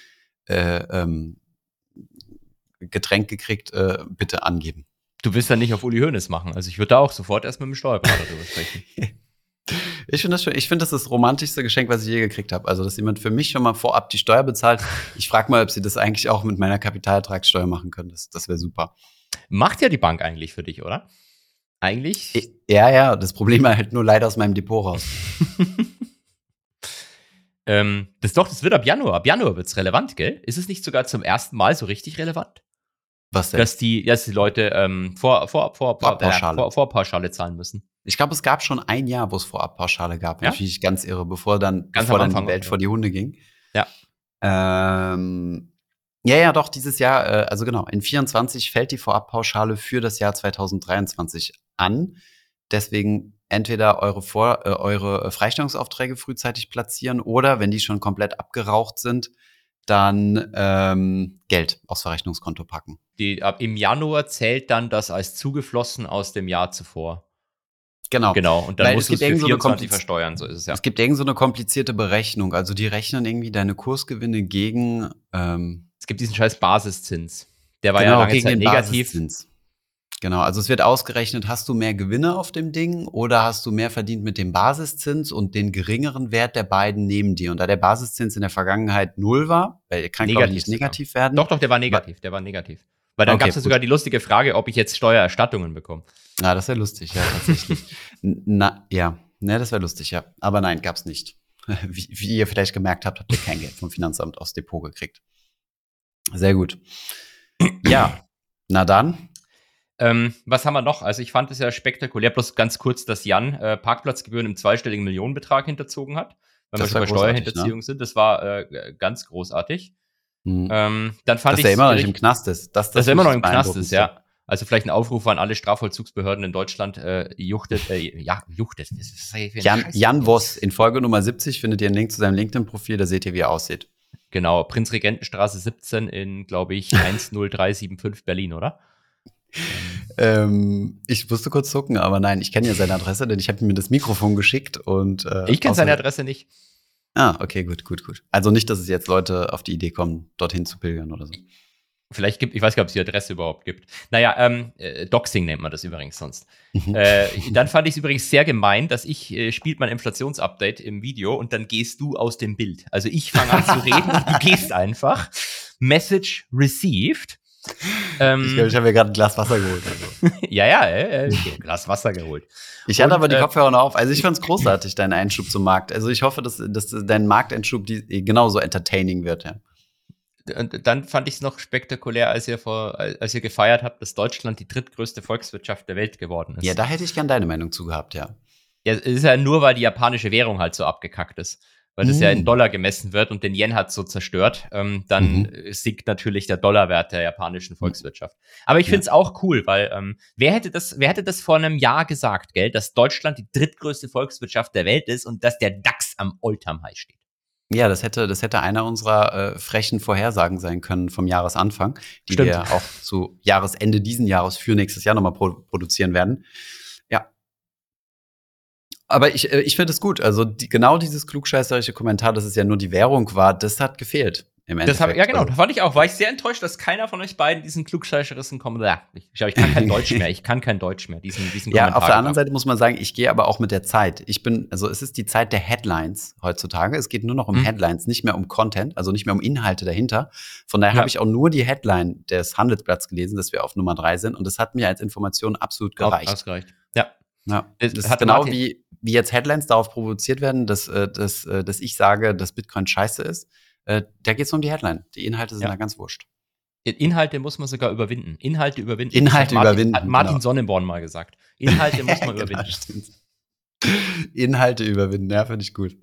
Äh, ähm, Getränk gekriegt, äh, bitte angeben. Du willst dann nicht auf Uli Hoeneß machen. Also ich würde da auch sofort erst mit dem Steuerberater drüber sprechen. Ich finde das schön. Ich finde, das ist das romantischste Geschenk, was ich je gekriegt habe. Also, dass jemand für mich schon mal vorab die Steuer bezahlt. Ich frage mal, ob sie das eigentlich auch mit meiner Kapitalertragssteuer machen können. Das, das wäre super. Macht ja die Bank eigentlich für dich, oder? Eigentlich? Ja, ja. Das Problem war halt nur leider aus meinem Depot raus. Ähm, das doch, das wird ab Januar. Ab Januar wird's relevant, gell? Ist es nicht sogar zum ersten Mal so richtig relevant? Was denn? Dass die, dass die Leute ähm, vor, vor, vor, Vorabpauschale. Äh, vor, Vorpauschale zahlen müssen. Ich glaube, es gab schon ein Jahr, wo es Vorabpauschale gab, wenn ja? ich mich ganz irre, bevor dann, ganz bevor dann die Welt auch, vor die Hunde ging. Ja. Ähm, ja, ja, doch, dieses Jahr, äh, also genau, in vierundzwanzig fällt die Vorabpauschale für das Jahr zweitausenddreiundzwanzig an. Deswegen entweder eure, Vor- äh, eure Freistellungsaufträge frühzeitig platzieren oder, wenn die schon komplett abgeraucht sind, dann ähm, Geld aufs Verrechnungskonto packen. Die, ab, im Januar zählt dann das als zugeflossen aus dem Jahr zuvor. Genau. Genau. Und dann Weil musst du es für vierundzwanzig so kompliz- versteuern, so ist es ja. Es gibt irgend so eine komplizierte Berechnung. Also die rechnen irgendwie deine Kursgewinne gegen ähm, Es gibt diesen scheiß Basiszins. Der war genau, ja lange gegen Zeit den negativ. Basiszins. Genau, also es wird ausgerechnet, hast du mehr Gewinne auf dem Ding oder hast du mehr verdient mit dem Basiszins und den geringeren Wert der beiden neben dir. Und da der Basiszins in der Vergangenheit null war, weil er kann glaube ich nicht negativ werden. Doch, doch, der war negativ, der war negativ. Weil dann okay, gab es ja sogar die lustige Frage, ob ich jetzt Steuererstattungen bekomme. Na, das wäre lustig, ja, tatsächlich. Na, ja, ne, das wäre lustig, ja. Aber nein, gab's nicht. Wie, wie ihr vielleicht gemerkt habt, habt ihr kein Geld vom Finanzamt aufs Depot gekriegt. Sehr gut. Ja, na dann. Ähm, was haben wir noch? Also ich fand es ja spektakulär, bloß ganz kurz, dass Jan äh, Parkplatzgebühren im zweistelligen Millionenbetrag hinterzogen hat, weil wir schon bei Steuerhinterziehung ne? sind. Das war äh, ganz großartig. Mhm. Ähm, dann fand dass er immer noch nicht im Knast ist. Dass, das dass er immer noch im Knast ist, ja. Also vielleicht ein Aufruf an alle Strafvollzugsbehörden in Deutschland. Äh, juchtet, äh, ja, juchtet. Das ist Jan, Jan Voss, in Folge Nummer siebzig findet ihr einen Link zu seinem LinkedIn-Profil, da seht ihr, wie er aussieht. Genau, Prinzregentenstraße siebzehn in, glaube ich, eins null drei sieben fünf Berlin, oder? ähm, ich musste kurz zucken, aber nein, ich kenne ja seine Adresse, denn ich habe mir das Mikrofon geschickt und äh, ich kenne seine Adresse nicht. Ah, okay, gut, gut, gut. Also nicht, dass es jetzt Leute auf die Idee kommen, dorthin zu pilgern oder so. Vielleicht gibt, ich weiß gar nicht, ob es die Adresse überhaupt gibt. Naja, ähm, Doxing nennt man das übrigens sonst. äh, dann fand ich es übrigens sehr gemein, dass ich, äh, spielt mein Inflationsupdate im Video und dann gehst du aus dem Bild. Also ich fange an zu reden und du gehst einfach. Message received. Ähm, ich glaube, ich habe mir gerade ein Glas Wasser geholt. Also. ja, ja, äh, ein Glas Wasser geholt. Ich hatte und, aber die äh, Kopfhörer noch auf. Also ich fand es großartig, deinen Einschub zum Markt. Also ich hoffe, dass, dass dein Markteinschub die, genauso entertaining wird, ja. Und dann fand ich es noch spektakulär, als ihr, vor, als ihr gefeiert habt, dass Deutschland die drittgrößte Volkswirtschaft der Welt geworden ist. Ja, da hätte ich gern deine Meinung zu gehabt, ja. Ja, es ist ja nur, weil die japanische Währung halt so abgekackt ist. Weil mhm. das ja in Dollar gemessen wird und den Yen hat so zerstört. Ähm, dann mhm. sinkt natürlich der Dollarwert der japanischen Volkswirtschaft. Aber ich finde es ja. auch cool, weil ähm, wer hätte das, wer hätte das vor einem Jahr gesagt, gell, dass Deutschland die drittgrößte Volkswirtschaft der Welt ist und dass der DAX am All-Time-High steht? Ja, das hätte, das hätte einer unserer äh, frechen Vorhersagen sein können vom Jahresanfang, die Stimmt. wir auch zu Jahresende diesen Jahres für nächstes Jahr nochmal pro- produzieren werden. Ja. Aber ich, äh, ich finde es gut. Also die, genau dieses klugscheißerische Kommentar, dass es ja nur die Währung war, das hat gefehlt im Endeffekt. Das hab, ja, genau. Da fand ich auch, war ich sehr enttäuscht, dass keiner von euch beiden diesen klugscheißerischen Kommentar. Ich, ich kann kein Deutsch mehr. Ich kann kein Deutsch mehr. Diesen, diesen ja, Kommentar auf der anderen Seite muss man sagen, ich gehe aber auch mit der Zeit. Ich bin, also es ist die Zeit der Headlines heutzutage. Es geht nur noch um hm. Headlines, nicht mehr um Content, also nicht mehr um Inhalte dahinter. Von daher ja. habe ich auch nur die Headline des Handelsblatts gelesen, dass wir auf Nummer drei sind. Und das hat mir als Information absolut gereicht. Ausgereicht. Ja. Ja. Das es ist genau wie, wie jetzt Headlines darauf provoziert werden, dass, dass, dass ich sage, dass Bitcoin scheiße ist. Da geht es um die Headline. Die Inhalte sind ja. da ganz wurscht. Inhalte muss man sogar überwinden. Inhalte überwinden. Inhalte hat Martin, überwinden. Hat Martin genau. Sonnenborn mal gesagt. Inhalte muss man überwinden. Genau, Inhalte überwinden, ja, finde ich gut.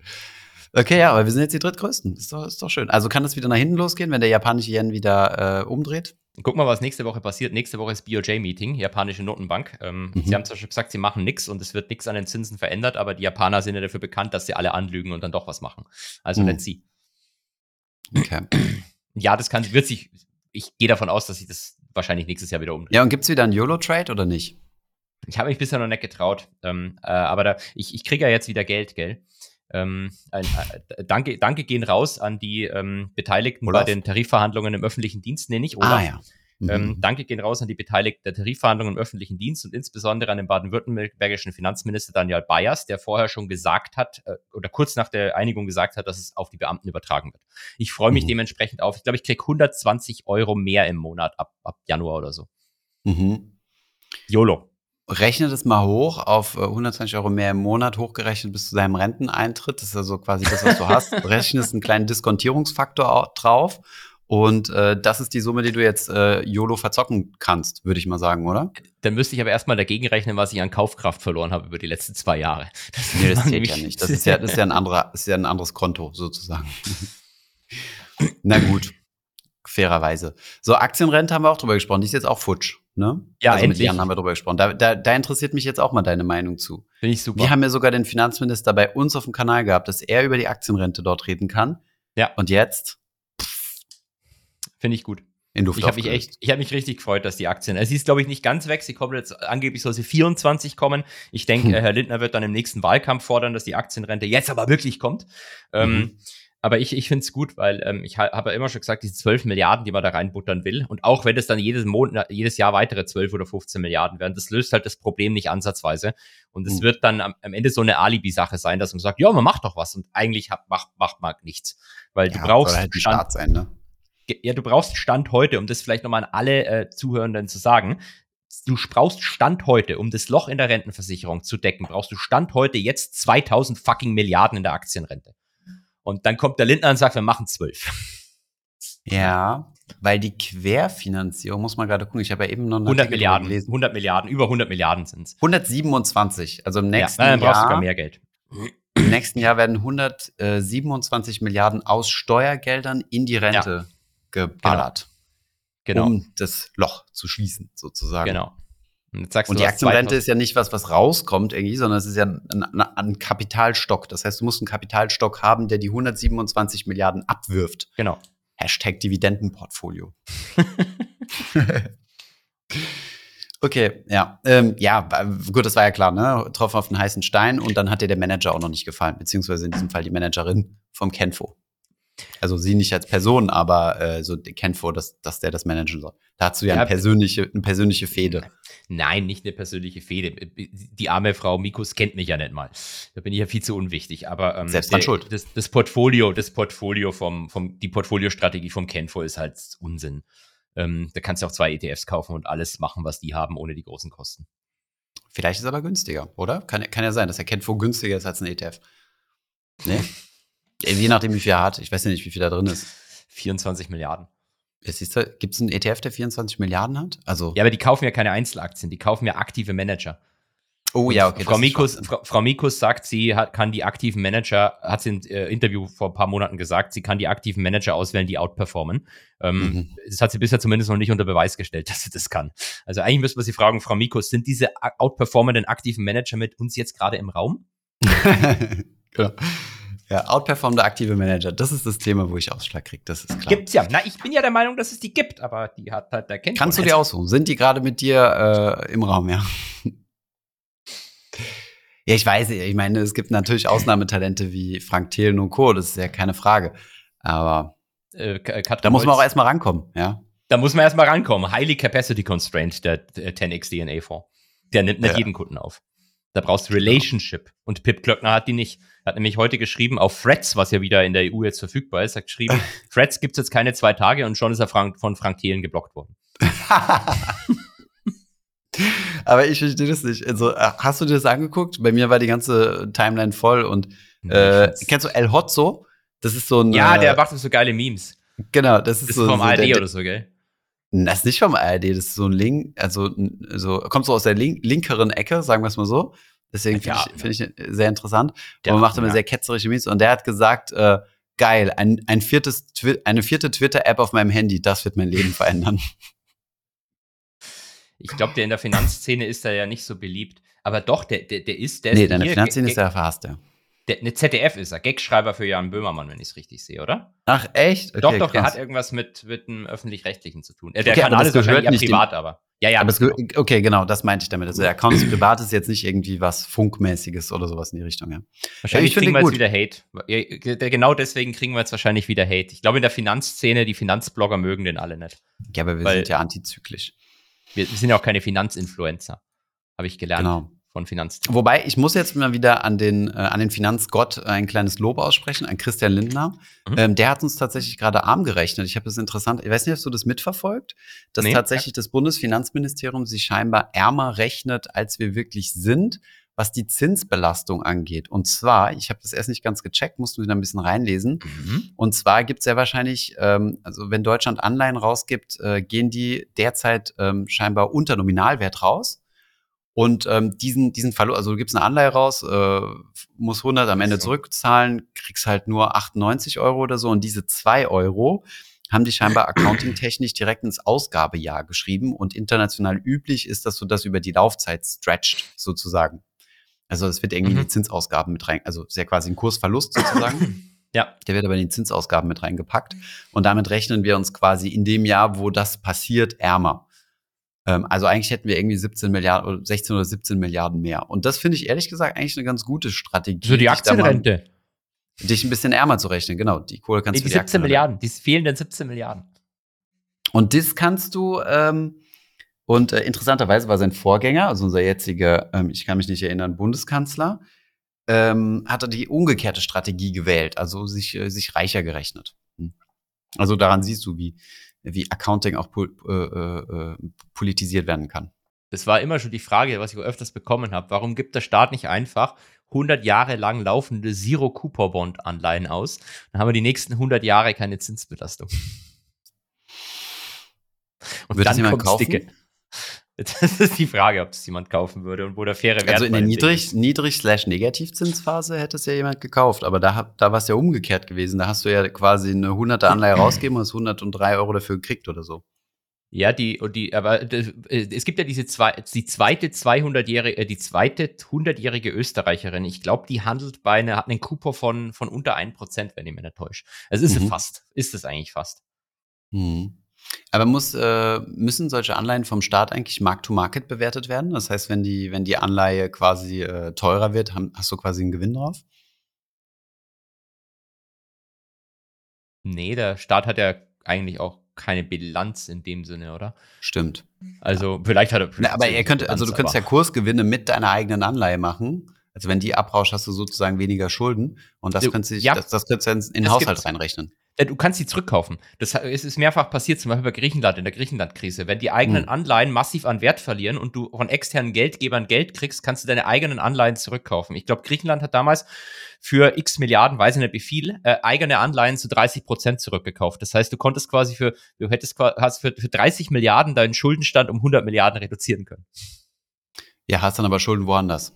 Okay, ja, aber wir sind jetzt die drittgrößten. Ist doch, ist doch schön. Also kann das wieder nach hinten losgehen, wenn der japanische Yen wieder äh, umdreht? Guck mal, was nächste Woche passiert. Nächste Woche ist B O J-Meeting, japanische Notenbank. Ähm, mhm. Sie haben zwar schon gesagt, sie machen nichts und es wird nichts an den Zinsen verändert, aber die Japaner sind ja dafür bekannt, dass sie alle anlügen und dann doch was machen. Also mhm. let's see. Okay. Ja, das kann, wird sich, ich gehe davon aus, dass sich das wahrscheinlich nächstes Jahr wieder umdreht. Ja, und gibt es wieder einen YOLO-Trade oder nicht? Ich habe mich bisher noch nicht getraut, ähm, äh, aber da, ich, ich kriege ja jetzt wieder Geld, gell? Ähm, ein, äh, danke, danke gehen raus an die ähm, Beteiligten Olaf. bei den Tarifverhandlungen im öffentlichen Dienst, nee, nicht, Olaf. Ah, ja. Mhm. Ähm, danke gehen raus an die Beteiligten der Tarifverhandlungen im öffentlichen Dienst und insbesondere an den baden-württembergischen Finanzminister Daniel Bayers, der vorher schon gesagt hat äh, oder kurz nach der Einigung gesagt hat, dass es auf die Beamten übertragen wird. Ich freue mich mhm. dementsprechend auf. Ich glaube, ich kriege hundertzwanzig Euro mehr im Monat ab, ab Januar oder so. Mhm. YOLO. Rechne das mal hoch auf hundertzwanzig Euro mehr im Monat, hochgerechnet bis zu deinem Renteneintritt. Das ist also quasi das, was du hast. Rechne es einen kleinen Diskontierungsfaktor drauf. Und äh, das ist die Summe, die du jetzt äh, YOLO verzocken kannst, würde ich mal sagen, oder? Dann müsste ich aber erstmal dagegen rechnen, was ich an Kaufkraft verloren habe über die letzten zwei Jahre. Das nee, das zählt ja nicht. Das ist ja, das ist ja ein anderer, ist ja ein anderes Konto sozusagen. Na gut, fairerweise. So, Aktienrente haben wir auch drüber gesprochen. Die ist jetzt auch futsch, ne? Ja, also endlich. Mit Jan haben wir drüber gesprochen. Da, da, da interessiert mich jetzt auch mal deine Meinung zu. Finde ich super. Wir haben ja sogar den Finanzminister bei uns auf dem Kanal gehabt, dass er über die Aktienrente dort reden kann. Ja. Und jetzt... Finde ich gut. In Luft ich habe mich echt, ich habe mich richtig gefreut, dass die Aktien, also sie ist glaube ich nicht ganz weg, sie kommt jetzt, angeblich soll sie vierundzwanzig kommen. Ich denke, hm. Herr Lindner wird dann im nächsten Wahlkampf fordern, dass die Aktienrente jetzt aber wirklich kommt. Mhm. Ähm, aber ich, ich finde es gut, weil ähm, ich habe ja immer schon gesagt, diese zwölf Milliarden, die man da reinbuttern will und auch wenn es dann jedes Monat, jedes Jahr weitere zwölf oder fünfzehn Milliarden werden, das löst halt das Problem nicht ansatzweise und es mhm. wird dann am, am Ende so eine Alibi-Sache sein, dass man sagt, ja, man macht doch was und eigentlich hat, macht, macht man nichts, weil ja, du brauchst halt Staat sein, ne? Ja, du brauchst Stand heute, um das vielleicht nochmal an alle äh, Zuhörenden zu sagen. Du brauchst Stand heute, um das Loch in der Rentenversicherung zu decken, brauchst du Stand heute jetzt zweitausend fucking Milliarden in der Aktienrente. Und dann kommt der Lindner und sagt, wir machen zwölf. Ja, weil die Querfinanzierung, muss man gerade gucken, ich habe ja eben noch einen hundert Milliarden gelesen. hundert Milliarden, über hundert Milliarden sind es. hundertsiebenundzwanzig, also im nächsten Jahr. Ja, dann brauchst du sogar mehr Geld. Im nächsten Jahr werden hundertsiebenundzwanzig Milliarden aus Steuergeldern in die Rente ja. geballert, genau. Genau. um das Loch zu schließen, sozusagen. Genau. Und, jetzt sagst und du, die Aktienrente ist ja nicht was, was rauskommt irgendwie, sondern es ist ja ein, ein, ein Kapitalstock. Das heißt, du musst einen Kapitalstock haben, der die hundertsiebenundzwanzig Milliarden abwirft. Genau. Hashtag Dividendenportfolio. Okay, ja. Ähm, ja, gut, das war ja klar, ne? Tropfen auf den heißen Stein, und dann hat dir der Manager auch noch nicht gefallen, beziehungsweise in diesem Fall die Managerin vom Kenfo. Also sie nicht als Person, aber äh, so Kenfo, dass, dass der das managen soll. Da hast du ja, ja eine persönliche, eine persönliche Fehde. Nein, nicht eine persönliche Fehde. Die arme Frau Mikus kennt mich ja nicht mal. Da bin ich ja viel zu unwichtig. Aber ähm, selbst dran der, schuld. Das, das Portfolio, das Portfolio vom, vom, die Portfoliostrategie vom Kenfo ist halt Unsinn. Ähm, da kannst du auch zwei E T Fs kaufen und alles machen, was die haben, ohne die großen Kosten. Vielleicht ist es aber günstiger, oder? Kann, kann ja sein, dass der Kenfo günstiger ist als ein E T F. Ne? Je nachdem, wie viel er hat. Ich weiß ja nicht, wie viel da drin ist. vierundzwanzig Milliarden. Gibt es einen E T F, der vierundzwanzig Milliarden hat? Also ja, aber die kaufen ja keine Einzelaktien. Die kaufen ja aktive Manager. Oh ja, okay. Frau Mikus, Frau, Frau Mikus sagt, sie hat, kann die aktiven Manager, hat sie im äh, Interview vor ein paar Monaten gesagt, sie kann die aktiven Manager auswählen, die outperformen. Ähm, mhm. Das hat sie bisher zumindest noch nicht unter Beweis gestellt, dass sie das kann. Also eigentlich müssen wir sie fragen, Frau Mikus, sind diese outperformenden aktiven Manager mit uns jetzt gerade im Raum? Genau. Ja, outperformende aktive Manager, das ist das Thema, wo ich Ausschlag kriege, das ist klar. Gibt's ja. Na, ich bin ja der Meinung, dass es die gibt, aber die hat halt der Kenntnis. Kannst du dir aussuchen? Sind die gerade mit dir äh, im Raum, ja? Ja, ich weiß, ich meine, es gibt natürlich Ausnahmetalente wie Frank Thelen und Co., das ist ja keine Frage. Aber äh, da muss man auch erstmal rankommen, ja? Da muss man erstmal rankommen. Highly Capacity Constraint, der, der ten X D N A Fonds. Der nimmt nicht ja. jeden Kunden auf. Da brauchst du Relationship. Und Pip Klöckner hat die nicht. Er hat nämlich heute geschrieben, auf Threads, was ja wieder in der E U jetzt verfügbar ist, hat geschrieben, Threads gibt's jetzt keine zwei Tage und schon ist er Frank, von Frank Thelen geblockt worden. Aber ich verstehe das nicht. Also, hast du dir das angeguckt? Bei mir war die ganze Timeline voll und äh, kennst du El Hotzo? Das ist so ein. Ja, der macht so geile Memes. Genau, das ist, ist so. Vom so A R D der, oder so, gell? Das ist nicht vom A R D, das ist so ein Link, also so, kommt so aus der link- linkeren Ecke, sagen wir es mal so. Deswegen finde ja, ich, find ja. ich sehr interessant. Der und macht immer ja. sehr ketzerische Memes. Und der hat gesagt, äh, geil, ein, ein viertes, eine vierte Twitter-App auf meinem Handy, das wird mein Leben verändern. Ich glaube, der in der Finanzszene ist da ja nicht so beliebt. Aber doch, der, der, der ist der. Nee, in der Finanzszene G- ist der verhasst, ja. Der, eine Z D F ist er, Gagschreiber für Jan Böhmermann, wenn ich es richtig sehe, oder? Ach, echt? Okay, doch, doch, krass. Der hat irgendwas mit, mit dem Öffentlich-Rechtlichen zu tun. Äh, der okay, Kanal ist wahrscheinlich nicht privat, dem, aber. Ja, ja. Aber es genau. ge- okay, genau, das meinte ich damit. Also der Account ist privat, ist jetzt nicht irgendwie was Funkmäßiges oder sowas in die Richtung, ja. Wahrscheinlich ja, kriegen wir gut. jetzt wieder Hate. Genau deswegen kriegen wir jetzt wahrscheinlich wieder Hate. Ich glaube, in der Finanzszene, die Finanzblogger mögen den alle nicht. Ja, aber wir Weil sind ja antizyklisch. Wir, wir sind ja auch keine Finanzinfluencer, habe ich gelernt. Genau. Von Finanzthemen. Wobei, ich muss jetzt mal wieder an den, äh, an den Finanzgott ein kleines Lob aussprechen, an Christian Lindner. Mhm. Ähm, der hat uns tatsächlich gerade arm gerechnet. Ich habe das interessant, ich weiß nicht, ob du das mitverfolgt, dass nee, tatsächlich ja. das Bundesfinanzministerium sich scheinbar ärmer rechnet, als wir wirklich sind, was die Zinsbelastung angeht. Und zwar, ich habe das erst nicht ganz gecheckt, mussten wir da ein bisschen reinlesen. Mhm. Und zwar gibt es ja wahrscheinlich, ähm, also wenn Deutschland Anleihen rausgibt, äh, gehen die derzeit ähm, scheinbar unter Nominalwert raus. Und ähm, diesen diesen Verlust, also du gibst eine Anleihe raus, äh, musst hundert am Ende zurückzahlen, kriegst halt nur achtundneunzig Euro oder so. Und diese zwei Euro haben die scheinbar accounting-technisch direkt ins Ausgabejahr geschrieben. Und international üblich ist, dass du das über die Laufzeit stretcht, sozusagen. Also es wird irgendwie mhm. die Zinsausgaben mit rein, also ist ja quasi ein Kursverlust sozusagen. Ja. Der wird aber in die Zinsausgaben mit reingepackt. Und damit rechnen wir uns quasi in dem Jahr, wo das passiert, ärmer. Also eigentlich hätten wir irgendwie siebzehn Milliarden oder sechzehn oder siebzehn Milliarden mehr. Und das finde ich ehrlich gesagt eigentlich eine ganz gute Strategie. So die Aktienrente. Dich, dich ein bisschen ärmer zu rechnen, genau. Die Kohle kannst nee, du die, die siebzehn Milliarden, die fehlenden siebzehn Milliarden. Und das kannst du, ähm, und äh, interessanterweise war sein Vorgänger, also unser jetziger, ähm, ich kann mich nicht erinnern, Bundeskanzler, ähm, hat er die umgekehrte Strategie gewählt, also sich, äh, sich reicher gerechnet. Also daran siehst du, wie wie Accounting auch pol- äh, äh, politisiert werden kann. Das war immer schon die Frage, was ich öfters bekommen habe. Warum gibt der Staat nicht einfach hundert Jahre lang laufende Zero-Coupon-Bond-Anleihen aus? Dann haben wir die nächsten hundert Jahre keine Zinsbelastung. Und würde dann das kommt Dicke. Das ist die Frage, ob es jemand kaufen würde und wo der faire Wert Also in der Niedrig-, Niedrig-Negativzinsphase hätte es ja jemand gekauft, aber da, da war es ja umgekehrt gewesen. Da hast du ja quasi eine hunderter Anleihe rausgegeben und hast hundertdrei Euro dafür gekriegt oder so. Ja, die, die, aber es gibt ja diese zwei, die zweite zweihundertjährige, die zweite hundertjährige Österreicherin. Ich glaube, die handelt bei einer, hat einen Coupon von, von unter ein Prozent, wenn ich mich nicht täusche. Also ist mhm. es fast, ist es eigentlich fast. Mhm. Aber muss, äh, müssen solche Anleihen vom Staat eigentlich Mark-to-Market bewertet werden? Das heißt, wenn die, wenn die Anleihe quasi äh, teurer wird, haben, hast du quasi einen Gewinn drauf? Nee, der Staat hat ja eigentlich auch keine Bilanz in dem Sinne, oder? Stimmt. Also vielleicht hat er. Na, aber er könnte, Bilanz, also du könntest ja Kursgewinne mit deiner eigenen Anleihe machen. Also wenn die abrauscht, hast du sozusagen weniger Schulden und das du, könntest du ja, das, das könntest in, in den Haushalt gibt's. reinrechnen. Du kannst die zurückkaufen. Das ist mehrfach passiert, zum Beispiel bei Griechenland, in der Griechenland-Krise. Wenn die eigenen Anleihen massiv an Wert verlieren und du von externen Geldgebern Geld kriegst, kannst du deine eigenen Anleihen zurückkaufen. Ich glaube, Griechenland hat damals für x Milliarden, weiß ich nicht wie viel, äh, eigene Anleihen zu dreißig Prozent zurückgekauft. Das heißt, du konntest quasi für, du hättest hast für, für dreißig Milliarden deinen Schuldenstand um hundert Milliarden reduzieren können. Ja, hast dann aber Schulden woanders.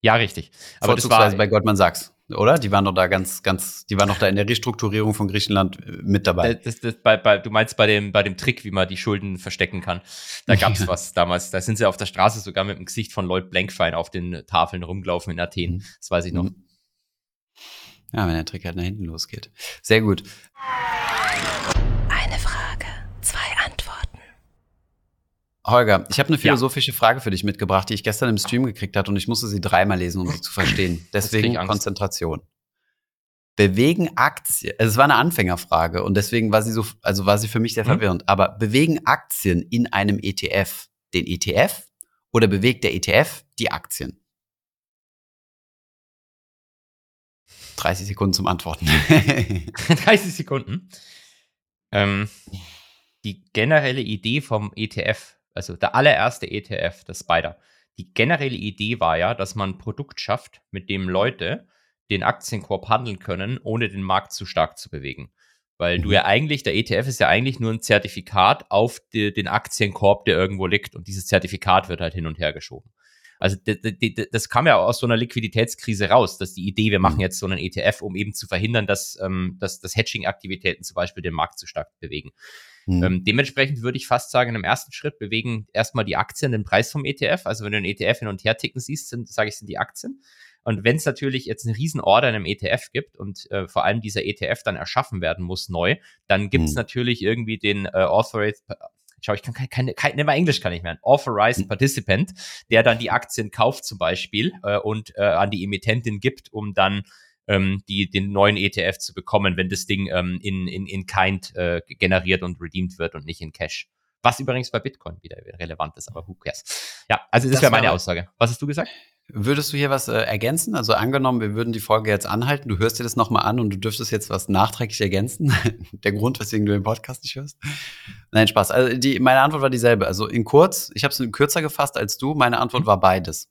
Ja, richtig. Aber das war bei Goldman Sachs. Oder? Die waren doch da ganz, ganz, die waren doch da in der Restrukturierung von Griechenland mit dabei. Das, das, das, bei, bei, du meinst bei dem, bei dem Trick, wie man die Schulden verstecken kann. Da gab es was damals. Da sind sie auf der Straße sogar mit dem Gesicht von Lloyd Blankfein auf den Tafeln rumgelaufen in Athen. Mhm. Das weiß ich noch. Ja, wenn der Trick halt nach hinten losgeht. Sehr gut. Eine Frage, zwei Antworten. Holger, ich habe eine philosophische ja. Frage für dich mitgebracht, die ich gestern im Stream gekriegt habe und ich musste sie dreimal lesen, um sie zu verstehen. Deswegen Konzentration. Bewegen Aktien, also es war eine Anfängerfrage und deswegen war sie so, also war sie für mich sehr mhm. verwirrend, aber bewegen Aktien in einem E T F den E T F oder bewegt der E T F die Aktien? dreißig Sekunden zum Antworten. dreißig Sekunden. Ähm, die generelle Idee vom E T F, also der allererste E T F, der Spider. Die generelle Idee war ja, dass man ein Produkt schafft, mit dem Leute den Aktienkorb handeln können, ohne den Markt zu stark zu bewegen. Weil du ja eigentlich, der E T F ist ja eigentlich nur ein Zertifikat auf die, den Aktienkorb, der irgendwo liegt. Und dieses Zertifikat wird halt hin und her geschoben. Also d- d- das kam ja aus so einer Liquiditätskrise raus, dass die Idee, wir machen jetzt so einen E T F, um eben zu verhindern, dass, ähm, dass, dass Hedging-Aktivitäten zum Beispiel den Markt zu stark bewegen. Hm. Ähm, dementsprechend würde ich fast sagen, in einem ersten Schritt bewegen erstmal die Aktien den Preis vom E T F. Also wenn du einen E T F hin und her ticken siehst, sind, sage ich, sind die Aktien. Und wenn es natürlich jetzt eine Riesenorder in einem E T F gibt und äh, vor allem dieser E T F dann erschaffen werden muss neu, dann gibt es hm. natürlich irgendwie den äh, Authorized, schau, ich kann keine, keine, nicht mal Englisch kann ich mehr, Authorized hm. Participant, der dann die Aktien kauft zum Beispiel äh, und äh, an die Emittentin gibt, um dann die den neuen E T F zu bekommen, wenn das Ding ähm, in, in, in Kind äh, generiert und redeemed wird und nicht in Cash. Was übrigens bei Bitcoin wieder relevant ist, aber who cares. Ja, also das, das wäre meine Aussage. Was hast du gesagt? Würdest du hier was äh, ergänzen? Also angenommen, wir würden die Folge jetzt anhalten, du hörst dir das nochmal an und du dürftest jetzt was nachträglich ergänzen. Der Grund, weswegen du den Podcast nicht hörst. Nein, Spaß. Also die, meine Antwort war dieselbe. Also in kurz, ich habe es kürzer gefasst als du, meine Antwort war beides.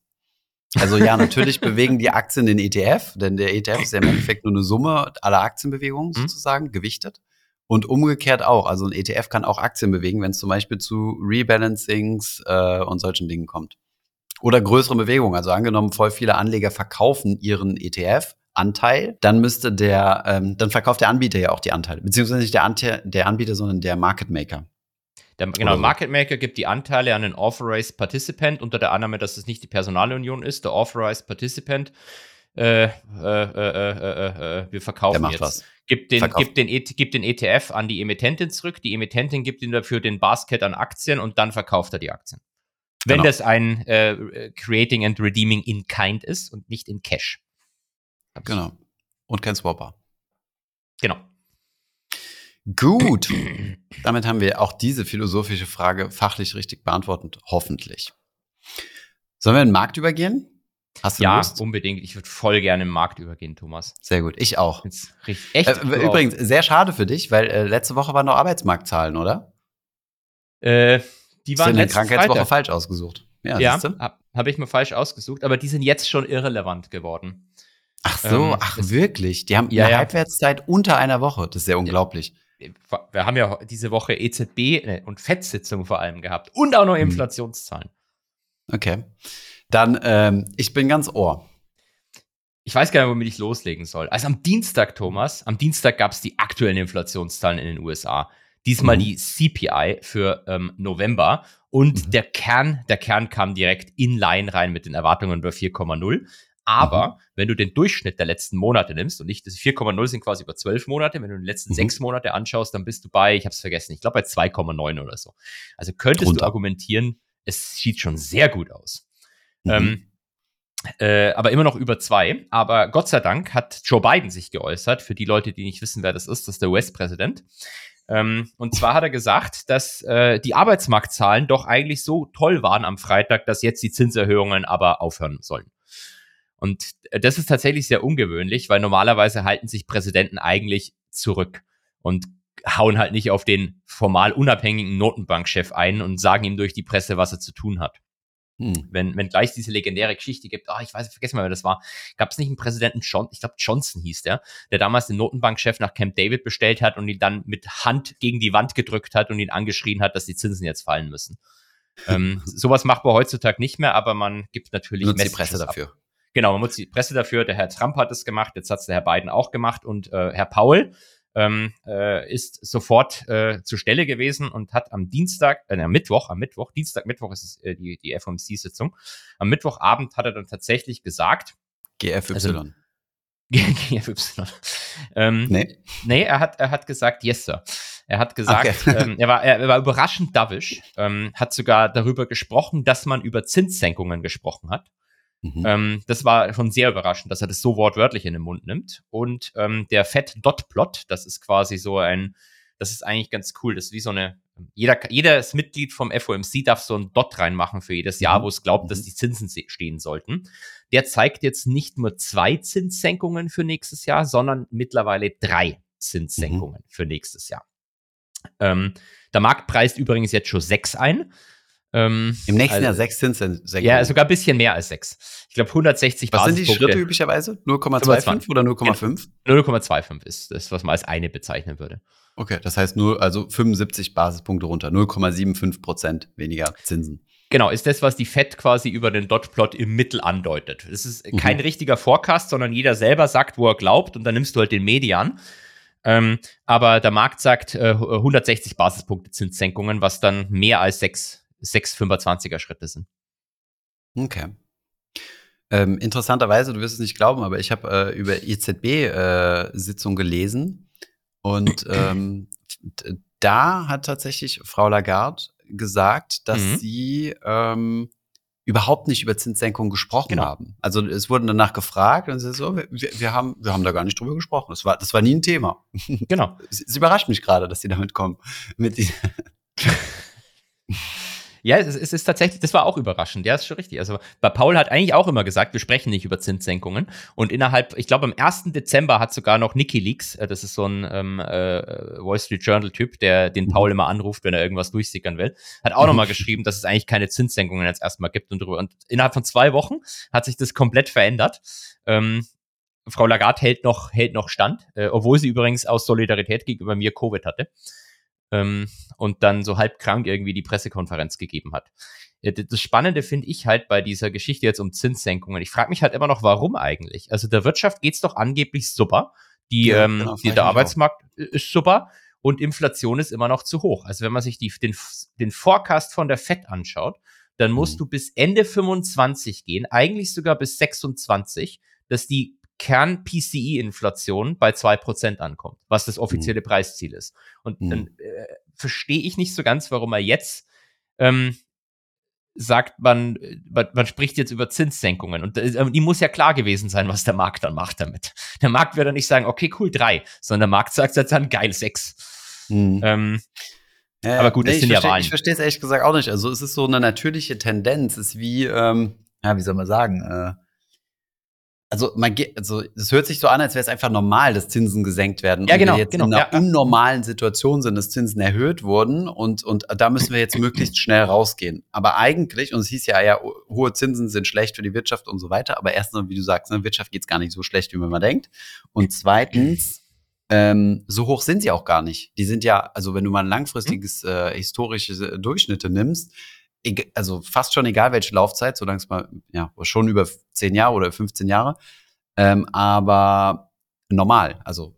Also ja, natürlich bewegen die Aktien den E T F, denn der E T F ist ja im Endeffekt nur eine Summe aller Aktienbewegungen sozusagen, mhm. gewichtet. Und umgekehrt auch, also ein E T F kann auch Aktien bewegen, wenn es zum Beispiel zu Rebalancings äh, und solchen Dingen kommt. Oder größere Bewegungen, also angenommen voll viele Anleger verkaufen ihren E T F-Anteil, dann müsste der, ähm, dann verkauft der Anbieter ja auch die Anteile, beziehungsweise nicht der, Ante- der Anbieter, sondern der Market Maker. Der, genau, Market Maker gibt die Anteile an den Authorized Participant unter der Annahme, dass es nicht die Personalunion ist. Der Authorized Participant, äh, äh, äh, äh, äh, wir verkaufen jetzt. Gibt den, gibt, den, gibt den E T F an die Emittentin zurück. Die Emittentin gibt ihm dafür den Basket an Aktien und dann verkauft er die Aktien. Wenn genau. das ein äh, Creating and Redeeming in Kind ist und nicht in Cash. Genau. Und kein Swapper. Genau. Gut, damit haben wir auch diese philosophische Frage fachlich richtig beantwortet, hoffentlich. Sollen wir in den Markt übergehen? Hast du ja, Lust? Unbedingt. Ich würde voll gerne in den Markt übergehen, Thomas. Sehr gut, ich auch. Jetzt richtig, echt äh, übrigens, auch. Sehr schade für dich, weil äh, letzte Woche waren noch Arbeitsmarktzahlen, oder? Äh, die waren letzte Krankheitswoche Freitag. Falsch ausgesucht. Ja, ja habe hab ich mir falsch ausgesucht, aber die sind jetzt schon irrelevant geworden. Ach so, ähm, ach wirklich? Die haben ja, eine ja. Halbwertszeit unter einer Woche. Das ist ja unglaublich. Ja. Wir haben ja diese Woche E Z B und FED-Sitzung vor allem gehabt und auch noch Inflationszahlen. Okay, dann ähm, ich bin ganz Ohr. Ich weiß gar nicht, womit ich loslegen soll. Also am Dienstag, Thomas, am Dienstag gab es die aktuellen Inflationszahlen in den U S A. Diesmal mhm. die C P I für ähm, November und mhm. der Kern, der Kern kam direkt in Line rein mit den Erwartungen bei vier Komma null. Aber wenn du den Durchschnitt der letzten Monate nimmst und nicht, das vier Komma null sind quasi über zwölf Monate, wenn du die letzten sechs mhm. Monate anschaust, dann bist du bei, ich habe es vergessen, ich glaube bei zwei Komma neun oder so. Also könntest Runter. du argumentieren, es sieht schon sehr gut aus. Mhm. Ähm, Äh, aber immer noch über zwei. Aber Gott sei Dank hat Joe Biden sich geäußert, für die Leute, die nicht wissen, wer das ist, das ist der U S-Präsident. Ähm, und zwar hat er gesagt, dass äh, die Arbeitsmarktzahlen doch eigentlich so toll waren am Freitag, dass jetzt die Zinserhöhungen aber aufhören sollen. Und das ist tatsächlich sehr ungewöhnlich, weil normalerweise halten sich Präsidenten eigentlich zurück und hauen halt nicht auf den formal unabhängigen Notenbankchef ein und sagen ihm durch die Presse, was er zu tun hat. Hm. Wenn, wenn gleich diese legendäre Geschichte gibt, ah, ich weiß, ich vergesse mal, wer das war, gab es nicht einen Präsidenten, John, ich glaube Johnson hieß der, der damals den Notenbankchef nach Camp David bestellt hat und ihn dann mit Hand gegen die Wand gedrückt hat und ihn angeschrien hat, dass die Zinsen jetzt fallen müssen. ähm, sowas macht man heutzutage nicht mehr, aber man gibt natürlich Messages ab. Die Presse dafür. Genau, man nutzt die Presse dafür, der Herr Trump hat es gemacht, jetzt hat es der Herr Biden auch gemacht und äh, Herr Powell Ähm, äh, ist sofort äh, zur Stelle gewesen und hat am Dienstag, äh, am Mittwoch, am Mittwoch, Dienstag, Mittwoch ist es, äh, die, die F O M C-Sitzung, am Mittwochabend hat er dann tatsächlich gesagt, G F Y. Also, G F Y. Ähm, nee. nee, er hat, er hat gesagt, yes, sir. Er hat gesagt, okay. ähm, er war, er war überraschend dovish, ähm, hat sogar darüber gesprochen, dass man über Zinssenkungen gesprochen hat. Mhm. Ähm, das war schon sehr überraschend, dass er das so wortwörtlich in den Mund nimmt. Und ähm, der Fed-Dot-Plot, das ist quasi so ein, das ist eigentlich ganz cool, das ist wie so eine, jeder, jedes Mitglied vom F O M C darf so ein Dot reinmachen für jedes Jahr, wo es glaubt, mhm. dass die Zinsen stehen sollten. Der zeigt jetzt nicht nur zwei Zinssenkungen für nächstes Jahr, sondern mittlerweile drei Zinssenkungen mhm. für nächstes Jahr. Ähm, der Markt preist übrigens jetzt schon sechs ein. Ähm, Im nächsten also, Jahr sechs Zinssenkungen. Ja, sogar ein bisschen mehr als sechs. Ich glaube hundertsechzig Basispunkte. Was sind die Schritte üblicherweise? null Komma fünfundzwanzig oder null Komma fünf? null Komma fünfundzwanzig ist das, was man als eine bezeichnen würde. Okay, das heißt nur also fünfundsiebzig Basispunkte runter, null Komma fünfundsiebzig Prozent weniger Zinsen. Genau, ist das, was die Fed quasi über den Dot-Plot im Mittel andeutet. Es ist mhm. kein richtiger Forecast, sondern jeder selber sagt, wo er glaubt und dann nimmst du halt den Median. Ähm, aber der Markt sagt äh, hundertsechzig Basispunkte Zinssenkungen, was dann mehr als sechs sechs fünfundzwanziger-Schritte sind. Okay. Ähm, interessanterweise, du wirst es nicht glauben, aber ich habe äh, über E Z B-Sitzung äh, gelesen und ähm, d- da hat tatsächlich Frau Lagarde gesagt, dass mhm. sie ähm, überhaupt nicht über Zinssenkungen gesprochen genau. haben. Also es wurden danach gefragt und sie ist so, wir, wir, haben, wir haben da gar nicht drüber gesprochen. Das war, das war nie ein Thema. Genau. Es überrascht mich gerade, dass sie damit kommen. Mit dieser Ja, es ist, es ist tatsächlich, das war auch überraschend, ja, ist schon richtig. Also bei Paul hat eigentlich auch immer gesagt, wir sprechen nicht über Zinssenkungen und innerhalb, ich glaube am ersten Dezember hat sogar noch WikiLeaks, das ist so ein ähm, äh, Wall Street Journal-Typ, der den Paul immer anruft, wenn er irgendwas durchsickern will, hat auch nochmal geschrieben, dass es eigentlich keine Zinssenkungen jetzt erstmal gibt und drüber. Und innerhalb von zwei Wochen hat sich das komplett verändert. Ähm, Frau Lagarde hält noch, hält noch Stand, äh, obwohl sie übrigens aus Solidarität gegenüber mir Covid hatte. Ähm, und dann so halb krank irgendwie die Pressekonferenz gegeben hat. Das Spannende finde ich halt bei dieser Geschichte jetzt um Zinssenkungen. Ich frage mich halt immer noch, warum eigentlich? Also der Wirtschaft geht's doch angeblich super. Die, ja, ähm, genau, die, der Arbeitsmarkt auch. Ist super und Inflation ist immer noch zu hoch. Also wenn man sich die, den, den Forecast von der Fed anschaut, dann musst mhm. du bis Ende fünfundzwanzig gehen, eigentlich sogar bis sechsundzwanzig, dass die Kern-P C I-Inflation bei zwei Prozent ankommt, was das offizielle mhm. Preisziel ist. Und mhm. dann äh, verstehe ich nicht so ganz, warum er jetzt ähm, sagt, man, man, man spricht jetzt über Zinssenkungen. Und äh, ihm muss ja klar gewesen sein, was der Markt dann macht damit. Der Markt wird dann nicht sagen, okay, cool, drei, sondern der Markt sagt dann, geil, sechs. Mhm. Ähm, äh, aber gut, nee, das sind ja Wahlen. Ich verstehe es ehrlich gesagt auch nicht. Also es ist so eine natürliche Tendenz. Es ist wie, ähm, ja, wie soll man sagen, äh, Also man geht, also es hört sich so an, als wäre es einfach normal, dass Zinsen gesenkt werden. Ja, genau, und wir jetzt genau, in einer ja. unnormalen Situation sind, dass Zinsen erhöht wurden und und da müssen wir jetzt möglichst schnell rausgehen. Aber eigentlich, und es hieß ja, ja, hohe Zinsen sind schlecht für die Wirtschaft und so weiter, aber erstens, wie du sagst, ne, Wirtschaft geht's gar nicht so schlecht, wie man denkt. Und zweitens, ähm, so hoch sind sie auch gar nicht. Die sind ja, also wenn du mal ein langfristiges äh, historische Durchschnitte nimmst, also fast schon egal, welche Laufzeit, solange es mal, ja, schon über zehn Jahre oder fünfzehn Jahre, ähm, aber normal, also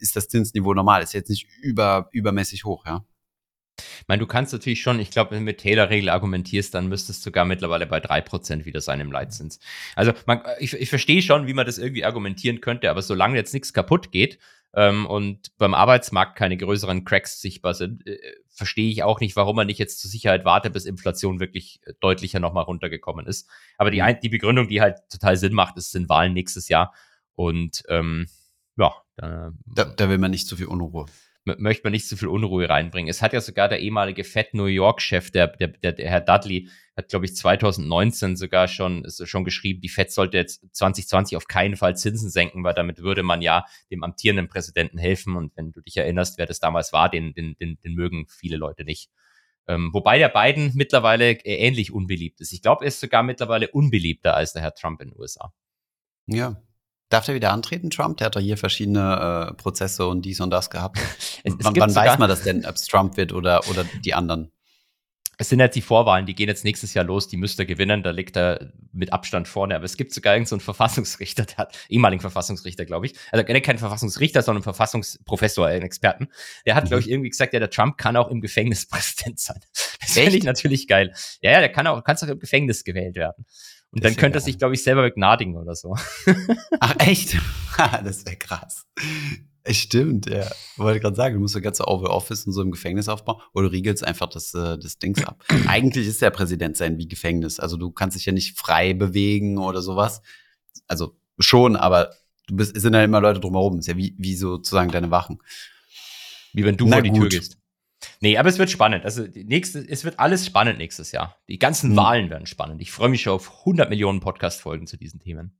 ist das Zinsniveau normal, ist jetzt nicht über, übermäßig hoch, ja. Ich meine, du kannst natürlich schon, ich glaube, wenn du mit Taylor-Regel argumentierst, dann müsstest du sogar mittlerweile bei drei Prozent wieder sein im Leitzins. Also man, ich, ich verstehe schon, wie man das irgendwie argumentieren könnte, aber solange jetzt nichts kaputt geht ähm, und beim Arbeitsmarkt keine größeren Cracks sichtbar sind, äh, verstehe ich auch nicht, warum man nicht jetzt zur Sicherheit wartet, bis Inflation wirklich deutlicher nochmal runtergekommen ist. Aber die, die Begründung, die halt total Sinn macht, ist, sind Wahlen nächstes Jahr und ähm, ja. Da, da, da will man nicht zu viel Unruhe. möchte man nicht so viel Unruhe reinbringen. Es hat ja sogar der ehemalige Fed New York-Chef, der, der, der, der Herr Dudley, hat, glaube ich, zwanzig neunzehn sogar schon, ist schon geschrieben, die Fed sollte jetzt zwanzig zwanzig auf keinen Fall Zinsen senken, weil damit würde man ja dem amtierenden Präsidenten helfen. Und wenn du dich erinnerst, wer das damals war, den, den, den, den mögen viele Leute nicht. Ähm, wobei der Biden mittlerweile ähnlich unbeliebt ist. Ich glaube, er ist sogar mittlerweile unbeliebter als der Herr Trump in den U S A. Ja. Darf der wieder antreten, Trump? Der hat doch hier verschiedene äh, Prozesse und dies und das gehabt. Es, es wann wann weiß man das denn, ob es Trump wird oder, oder die anderen? Es sind jetzt die Vorwahlen, die gehen jetzt nächstes Jahr los, die müsste gewinnen, da liegt er mit Abstand vorne. Aber es gibt sogar irgendeinen so Verfassungsrichter, der hat, ehemaligen Verfassungsrichter, glaube ich, also kein Verfassungsrichter, sondern Verfassungsprofessor, einen Experten, der hat, mhm. glaube ich, irgendwie gesagt, ja, der Trump kann auch im Gefängnis Präsident sein. Das finde ich natürlich geil. Ja, ja, der kann auch, kannst auch im Gefängnis gewählt werden. Und das dann könnte er sich, glaube ich, selber begnadigen oder so. Ach, echt? Das wäre krass. Stimmt, ja. Ich wollte gerade sagen, du musst das ganze Oval Office und so im Gefängnis aufbauen oder riegelst einfach das, das Dings ab. Eigentlich ist der Präsident sein wie Gefängnis. Also du kannst dich ja nicht frei bewegen oder sowas. Also schon, aber du bist, es sind ja immer Leute drumherum. Ist ja wie, wie sozusagen deine Wachen. Wie wenn du Na vor die gut. Tür gehst. Nee, aber es wird spannend. Also die nächste, es wird alles spannend nächstes Jahr. Die ganzen hm. Wahlen werden spannend. Ich freue mich schon auf hundert Millionen Podcast-Folgen zu diesen Themen.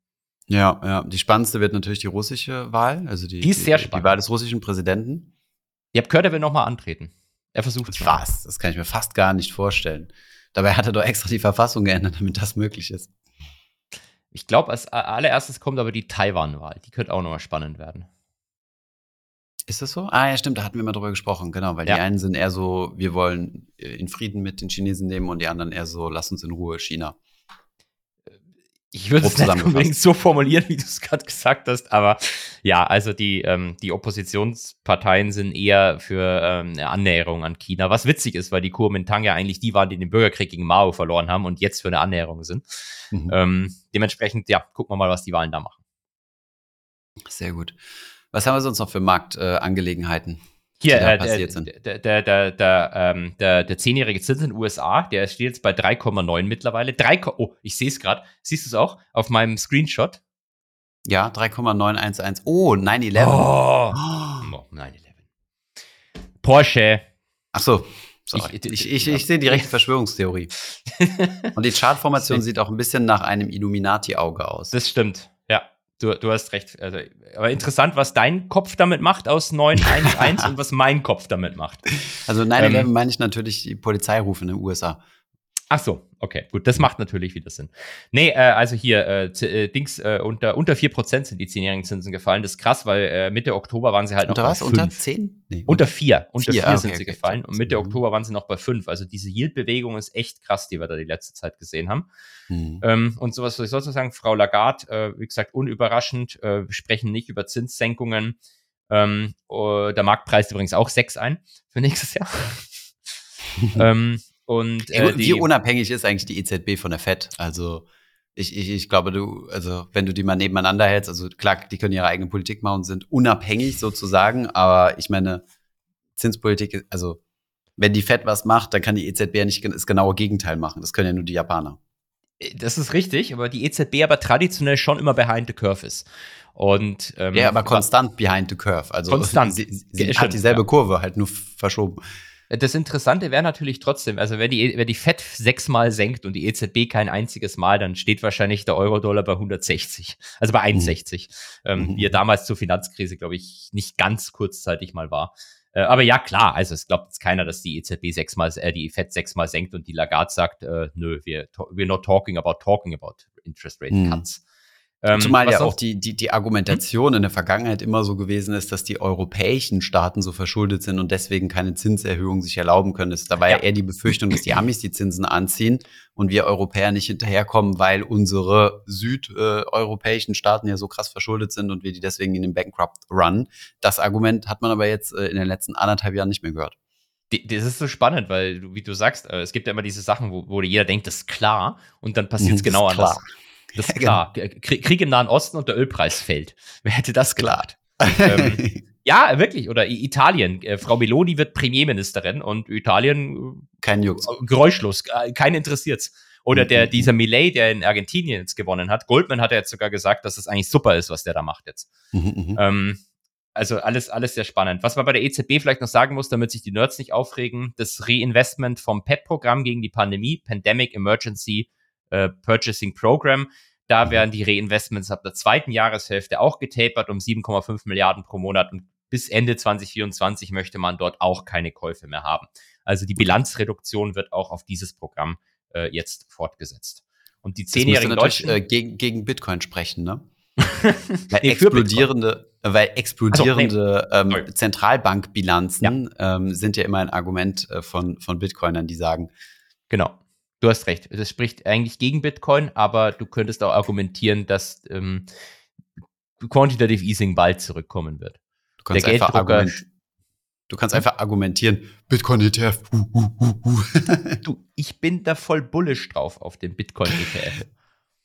Ja, ja. Die spannendste wird natürlich die russische Wahl. Also die, die ist sehr die, spannend. Die Wahl des russischen Präsidenten. Ihr habt gehört, er will nochmal antreten. Er versucht es. Fast. Das kann ich mir fast gar nicht vorstellen. Dabei hat er doch extra die Verfassung geändert, damit das möglich ist. Ich glaube, als allererstes kommt aber die Taiwan-Wahl. Die könnte auch nochmal spannend werden. Ist das so? Ah ja, stimmt, da hatten wir mal drüber gesprochen, genau, weil ja. Die einen sind eher so, wir wollen in Frieden mit den Chinesen leben und die anderen eher so, lass uns in Ruhe, China. Ich würde es nicht unbedingt so formulieren, wie du es gerade gesagt hast, aber ja, also die, ähm, die Oppositionsparteien sind eher für ähm, eine Annäherung an China, was witzig ist, weil die Kuomintang ja eigentlich die waren, die den Bürgerkrieg gegen Mao verloren haben und jetzt für eine Annäherung sind. Mhm. Ähm, dementsprechend, ja, gucken wir mal, was die Wahlen da machen. Sehr gut. Was haben wir sonst noch für Marktangelegenheiten, äh, die Hier, da äh, passiert der, sind? Der, der, der, der, ähm, der, der zehnjährige Zins in den U S A, der steht jetzt bei drei Komma neun mittlerweile. drei oh, ich sehe es gerade. Siehst du es auch auf meinem Screenshot? Ja, drei Komma neun eins eins. Oh, neun elf. Oh, oh neun elf. Porsche. Ach so. Sorry. Ich, ich, ich, ich sehe direkt Verschwörungstheorie. Und die Chartformation sieht auch ein bisschen nach einem Illuminati-Auge aus. Das stimmt. Du, du hast recht. Also, aber interessant, was dein Kopf damit macht aus neun eins eins und was mein Kopf damit macht. Also neun elf ähm, meine ich natürlich die Polizeirufe in den U S A. Ach so, okay. Gut, das macht natürlich wieder Sinn. Nee, äh, also hier, äh, z- äh, Dings, äh, unter, unter vier Prozent sind die zehnjährigen Zinsen gefallen. Das ist krass, weil äh, Mitte Oktober waren sie halt unter noch bei fünf. Unter was? Unter zehn? Nee, unter vier. Unter vier, vier sind okay, sie okay, gefallen. Und Mitte Oktober waren sie noch bei fünf. Also diese Yield-Bewegung ist echt krass, die wir da die letzte Zeit gesehen haben. Mhm. Ähm, und sowas, was ich sonst noch sagen, Frau Lagarde, äh, wie gesagt, unüberraschend, äh, wir sprechen nicht über Zinssenkungen. Ähm, äh, der Markt preist übrigens auch sechs ein für nächstes Jahr. ähm, Und, äh, wie die, unabhängig ist eigentlich die E Z B von der Fed? Also ich, ich, ich glaube, du, also wenn du die mal nebeneinander hältst, also klar, die können ihre eigene Politik machen und sind unabhängig sozusagen, aber ich meine, Zinspolitik, also wenn die Fed was macht, dann kann die E Z B ja nicht das genaue Gegenteil machen. Das können ja nur die Japaner. Das ist richtig, aber die E Z B aber traditionell schon immer behind the curve ist. Und, ähm, ja, aber konstant behind the curve. Also konstant. Sie, sie, sie ja, hat dieselbe ja. Kurve, halt nur verschoben. Das Interessante wäre natürlich trotzdem, also wenn die, wenn die Fed sechsmal senkt und die E Z B kein einziges Mal, dann steht wahrscheinlich der Euro-Dollar bei hundertsechzig, also bei einundsechzig, mhm. ähm, wie er damals zur Finanzkrise, glaube ich, nicht ganz kurzzeitig mal war. Äh, aber ja, klar, also es glaubt jetzt keiner, dass die E Z B sechsmal, äh, die Fed sechsmal senkt und die Lagarde sagt, äh, nö, we're, we're not talking about talking about interest rate cuts. Mhm. Ähm, Zumal ja auch die, die, die Argumentation in der Vergangenheit immer so gewesen ist, dass die europäischen Staaten so verschuldet sind und deswegen keine Zinserhöhung sich erlauben können. Da war ja eher die Befürchtung, dass die Amis die Zinsen anziehen und wir Europäer nicht hinterherkommen, weil unsere südeuropäischen Staaten ja so krass verschuldet sind und wir die deswegen in den Bankrupt Run. Das Argument hat man aber jetzt in den letzten anderthalb Jahren nicht mehr gehört. Das ist so spannend, weil, wie du sagst, es gibt ja immer diese Sachen, wo, wo jeder denkt, das ist klar, und dann passiert es genau anders. Das ist klar. Krieg im Nahen Osten und der Ölpreis fällt. Wer hätte das gedacht? ähm, ja, wirklich. Oder Italien. Frau Meloni wird Premierministerin und Italien kein Jux. Geräuschlos. Keinen interessiert's. Oder der, dieser Milei, der in Argentinien jetzt gewonnen hat. Goldman hat ja jetzt sogar gesagt, dass es eigentlich super ist, was der da macht jetzt. ähm, Also alles, alles sehr spannend. Was man bei der E Z B vielleicht noch sagen muss, damit sich die Nerds nicht aufregen, das Reinvestment vom P E P-Programm gegen die Pandemie, Pandemic Emergency äh, Purchasing Program, da werden die Reinvestments ab der zweiten Jahreshälfte auch getapert um sieben Komma fünf Milliarden pro Monat, und bis Ende zwanzig vierundzwanzig möchte man dort auch keine Käufe mehr haben. Also die Bilanzreduktion wird auch auf dieses Programm äh, jetzt fortgesetzt. Und die zehnjährigen Deutschen... Äh, gegen, gegen Bitcoin sprechen, ne? Weil nee, explodierende, weil explodierende also, nee. ähm, Zentralbankbilanzen ja. Ähm, sind ja immer ein Argument äh, von, von Bitcoinern, die sagen. Genau, du hast recht. Das spricht eigentlich gegen Bitcoin, aber du könntest auch argumentieren, dass ähm, Quantitative Easing bald zurückkommen wird. Du kannst, Der einfach, argument- du kannst einfach argumentieren, Bitcoin-E T F. Uh, uh, uh, uh. Du, ich bin da voll bullish drauf auf den Bitcoin-E T F.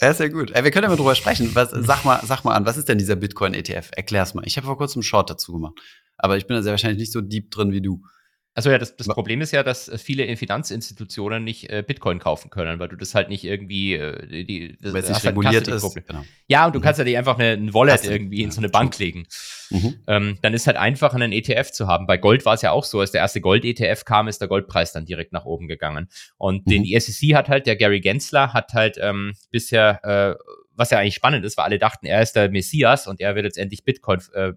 Ja, sehr gut. Wir können ja mal drüber sprechen. Was, sag mal, sag mal an, was ist denn dieser Bitcoin-E T F? Erklär's mal. Ich habe vor kurzem einen Short dazu gemacht. Aber ich bin da sehr wahrscheinlich nicht so deep drin wie du. Also ja, das, das Problem ist ja, dass viele Finanzinstitutionen nicht äh, Bitcoin kaufen können, weil du das halt nicht irgendwie... Äh, die, das, weil es nicht reguliert ist. Genau. Ja, und du mhm. kannst ja nicht einfach eine, ein Wallet Kasse, irgendwie ja, in so eine Bank legen. Mhm. Ähm, dann ist halt einfach, einen E T F zu haben. Bei Gold war es ja auch so, als der erste Gold-E T F kam, ist der Goldpreis dann direkt nach oben gegangen. Und mhm. den S E C hat halt, der Gary Gensler hat halt ähm, bisher, äh, was ja eigentlich spannend ist, weil alle dachten, er ist der Messias und er wird jetzt endlich Bitcoin äh,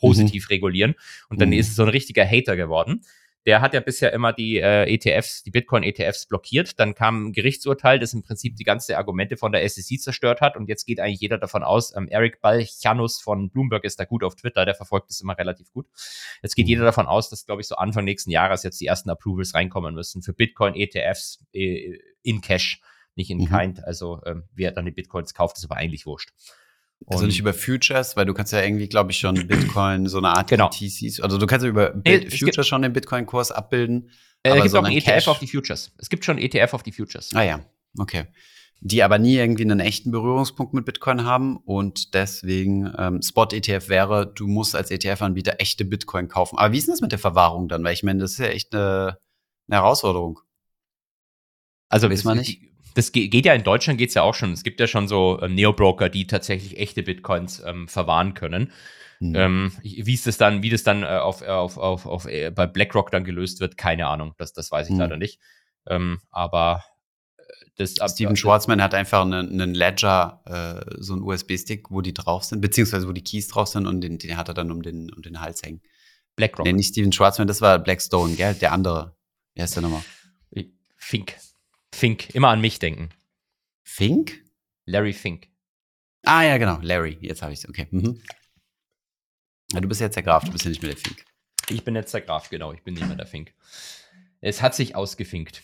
positiv mhm. regulieren. Und dann mhm. ist es so ein richtiger Hater geworden. Der hat ja bisher immer die äh, E T Fs, die Bitcoin-E T Fs blockiert. Dann kam ein Gerichtsurteil, das im Prinzip die ganzen Argumente von der S E C zerstört hat. Und jetzt geht eigentlich jeder davon aus, ähm, Eric Balchanus von Bloomberg ist da gut auf Twitter, der verfolgt das immer relativ gut. Jetzt geht mhm. jeder davon aus, dass, glaube ich, so Anfang nächsten Jahres jetzt die ersten Approvals reinkommen müssen für Bitcoin-E T Fs äh, in Cash, nicht in mhm. Kind. Also ähm, wer dann die Bitcoins kauft, ist aber eigentlich wurscht. Und also nicht über Futures, weil du kannst ja irgendwie, glaube ich, schon Bitcoin, so eine Art genau. E T Cs, also du kannst ja über nee, Futures gibt, schon den Bitcoin-Kurs abbilden. Äh, aber es gibt so auch einen E T F Cash. auf die Futures. Es gibt schon E T F auf die Futures. Ah ja, okay. Die aber nie irgendwie einen echten Berührungspunkt mit Bitcoin haben, und deswegen ähm, Spot-E T F wäre, du musst als E T F-Anbieter echte Bitcoin kaufen. Aber wie ist denn das mit der Verwahrung dann? Weil ich meine, das ist ja echt eine, eine Herausforderung. Also wissen wir nicht. Das geht ja, in Deutschland geht's ja auch schon. Es gibt ja schon so ähm, Neobroker, die tatsächlich echte Bitcoins ähm, verwahren können. Mhm. Ähm, wie es das dann, wie das dann äh, auf, auf, auf, auf äh, bei BlackRock dann gelöst wird, keine Ahnung. Das, das weiß ich mhm. leider nicht. Ähm, aber das Steven ab, Schwarzman hat einfach einen, einen Ledger, äh, so einen U S B-Stick, wo die drauf sind, beziehungsweise wo die Keys drauf sind, und den, den hat er dann um den, um den Hals hängen. BlackRock. Nee, nicht Steven Schwarzman, das war Blackstone, gell? Der andere. Wie heißt der nochmal? Fink. Fink, immer an mich denken. Fink? Larry Fink. Ah ja, genau, Larry, jetzt habe ich es, okay. Mhm. Ja, du bist jetzt der Graf, du bist ja nicht mehr der Fink. Ich bin jetzt der Graf, genau, ich bin nicht mehr der Fink. Es hat sich ausgefinkt.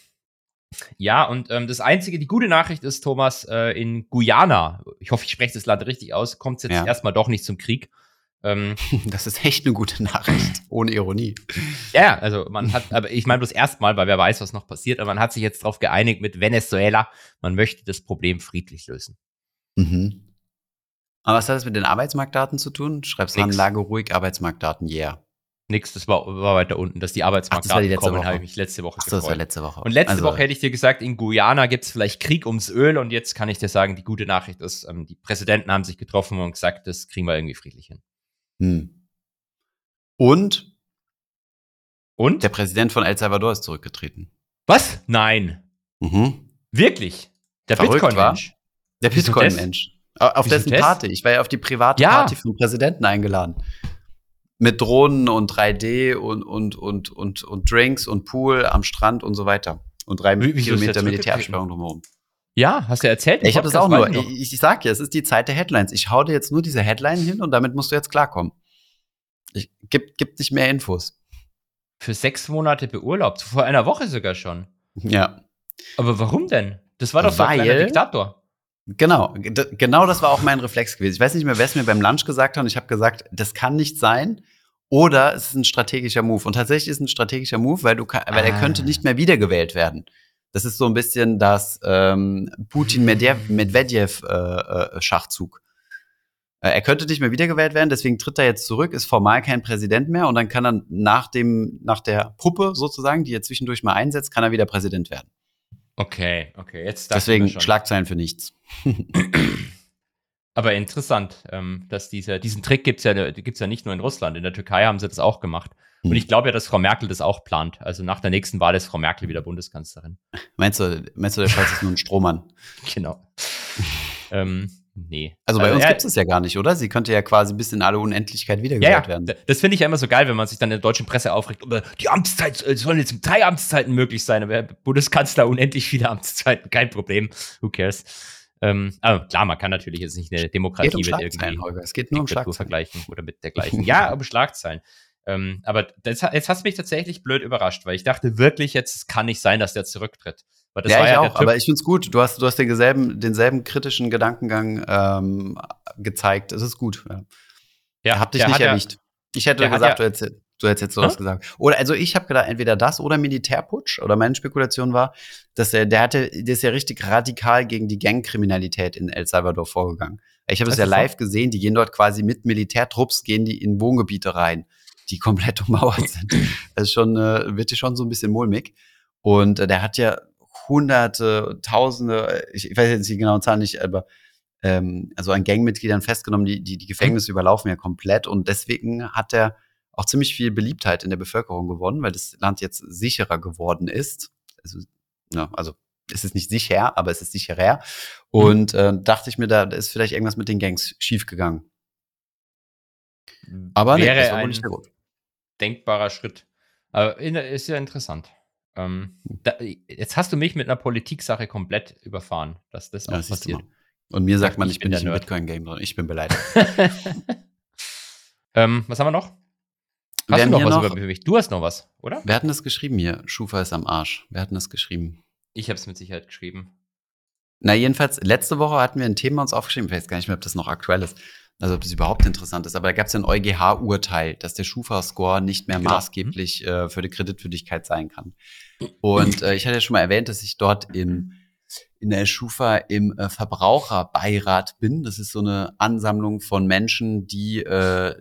Ja, und ähm, das Einzige, die gute Nachricht ist, Thomas, äh, in Guyana, ich hoffe, ich spreche das Land richtig aus, kommt es jetzt ja. erstmal doch nicht zum Krieg. Ähm, das ist echt eine gute Nachricht, ohne Ironie. Ja, also man hat, aber ich meine bloß erstmal, weil wer weiß, was noch passiert, aber man hat sich jetzt darauf geeinigt mit Venezuela, man möchte das Problem friedlich lösen. Mhm. Aber was hat das mit den Arbeitsmarktdaten zu tun? Schreibst du an, Lage ruhig, Arbeitsmarktdaten, yeah. Nix, das war, war weiter unten, dass die Arbeitsmarktdaten kommen, habe ich mich letzte Woche Ach, das war letzte Woche. Und letzte also. Woche hätte ich dir gesagt, in Guyana gibt es vielleicht Krieg ums Öl, und jetzt kann ich dir sagen, die gute Nachricht ist, ähm, die Präsidenten haben sich getroffen und gesagt, das kriegen wir irgendwie friedlich hin. Hm. Und? Und? Der Präsident von El Salvador ist zurückgetreten. Was? Nein. Mhm. Wirklich? Der Verrückt Bitcoin-Mensch? War? Der Bitcoin-Mensch. Auf Wieso dessen das? Party. Ich war ja auf die private ja. Party vom Präsidenten eingeladen. Mit Drohnen und drei D und, und, und, und, und Drinks und Pool am Strand und so weiter. Und drei Wie, Kilometer Militärabsperrung drumherum. Ja, hast du ja erzählt? Ich, ich habe das auch nur. Ich, ich sag ja, es ist die Zeit der Headlines. Ich hau dir jetzt nur diese Headline hin, und damit musst du jetzt klarkommen. Ich, gib, gib nicht mehr Infos. Für sechs Monate beurlaubt, vor einer Woche sogar schon. Ja. Aber warum denn? Das war doch so ein kleiner Diktator. Genau, d- genau das war auch mein Reflex gewesen. Ich weiß nicht mehr, wer es mir beim Lunch gesagt hat, und ich habe gesagt, das kann nicht sein. Oder es ist ein strategischer Move. Und tatsächlich ist es ein strategischer Move, weil du kann, weil ah. er könnte nicht mehr wiedergewählt werden. Das ist so ein bisschen das ähm, Putin-Medvedev-Schachzug. Äh, äh, er könnte nicht mehr wiedergewählt werden, deswegen tritt er jetzt zurück, ist formal kein Präsident mehr und dann kann er nach dem, nach der Puppe sozusagen, die er zwischendurch mal einsetzt, kann er wieder Präsident werden. Okay, okay. Jetzt deswegen Schlagzeilen für nichts. Aber interessant, ähm, dass dieser, diesen Trick gibt es ja, gibt's ja nicht nur in Russland. In der Türkei haben sie das auch gemacht. Und ich glaube ja, dass Frau Merkel das auch plant. Also nach der nächsten Wahl ist Frau Merkel wieder Bundeskanzlerin. Meinst du, meinst du der Scheiß ist nur ein Strohmann? Genau. ähm, nee. Also bei also uns gibt es das ja gar nicht, oder? Sie könnte ja quasi bis in alle Unendlichkeit wiedergewählt ja, werden. D- das finde ich ja immer so geil, wenn man sich dann in der deutschen Presse aufregt. Die Amtszeit sollen jetzt drei Amtszeiten möglich sein. Aber Bundeskanzler unendlich viele Amtszeiten, kein Problem. Who cares? Ähm, aber klar, man kann natürlich jetzt nicht eine Demokratie um mit irgendwie Holger. Es geht nur um Schlagzeilen vergleichen oder mit dergleichen. Ja, um Schlagzeilen. Ähm, aber das, jetzt hast du mich tatsächlich blöd überrascht, weil ich dachte wirklich, jetzt kann nicht sein, dass der zurücktritt. Weil das ja, war ich ja auch, aber ich find's gut. Du hast, du hast denselben, denselben kritischen Gedankengang ähm, gezeigt. Es ist gut. Ja. Ja, hab dich nicht erwischt. Ja, ich hätte gesagt, ja, du hättest, du hättest jetzt sowas hm? gesagt. Oder, also ich habe gedacht, entweder das oder Militärputsch. Oder meine Spekulation war, dass er, der hatte, der ist ja richtig radikal gegen die Gangkriminalität in El Salvador vorgegangen. Ich habe das, das ja live so gesehen. Die gehen dort quasi mit Militärtrupps, gehen die in Wohngebiete rein, die komplett ummauert sind. Das ist schon, äh, wird ja schon so ein bisschen mulmig. Und äh, der hat ja Hunderte, Tausende, ich, ich weiß jetzt die genauen Zahlen nicht, aber ähm, also an Gangmitgliedern festgenommen, die, die, die Gefängnisse überlaufen ja komplett. Und deswegen hat er auch ziemlich viel Beliebtheit in der Bevölkerung gewonnen, weil das Land jetzt sicherer geworden ist. Also, ja, also es ist nicht sicher, aber es ist sicherer. Und äh, dachte ich mir, da ist vielleicht irgendwas mit den Gangs schiefgegangen. Aber wäre nee, das war ein nicht gut. Denkbarer Schritt. Aber ist ja interessant. Ähm, da, jetzt hast du mich mit einer Politiksache komplett überfahren, dass das ja, auch passiert. Und mir sagt man, ich, ich bin nicht im Bitcoin-Game drin. Ich bin beleidigt. ähm, was haben wir noch? Hast wir du noch was noch, über mich? Du hast noch was, oder? Wer hat denn das geschrieben hier? Schufa ist am Arsch. Wer hat denn das geschrieben? Ich habe es mit Sicherheit geschrieben. Na jedenfalls, letzte Woche hatten wir ein Thema uns aufgeschrieben. Ich weiß gar nicht mehr, ob das noch aktuell ist. Also ob das überhaupt interessant ist. Aber da gab es ja ein E u G H Urteil, dass der Schufa-Score nicht mehr genau. maßgeblich äh, für die Kreditwürdigkeit sein kann. Und äh, ich hatte ja schon mal erwähnt, dass ich dort im, in der Schufa im äh, Verbraucherbeirat bin. Das ist so eine Ansammlung von Menschen, die äh,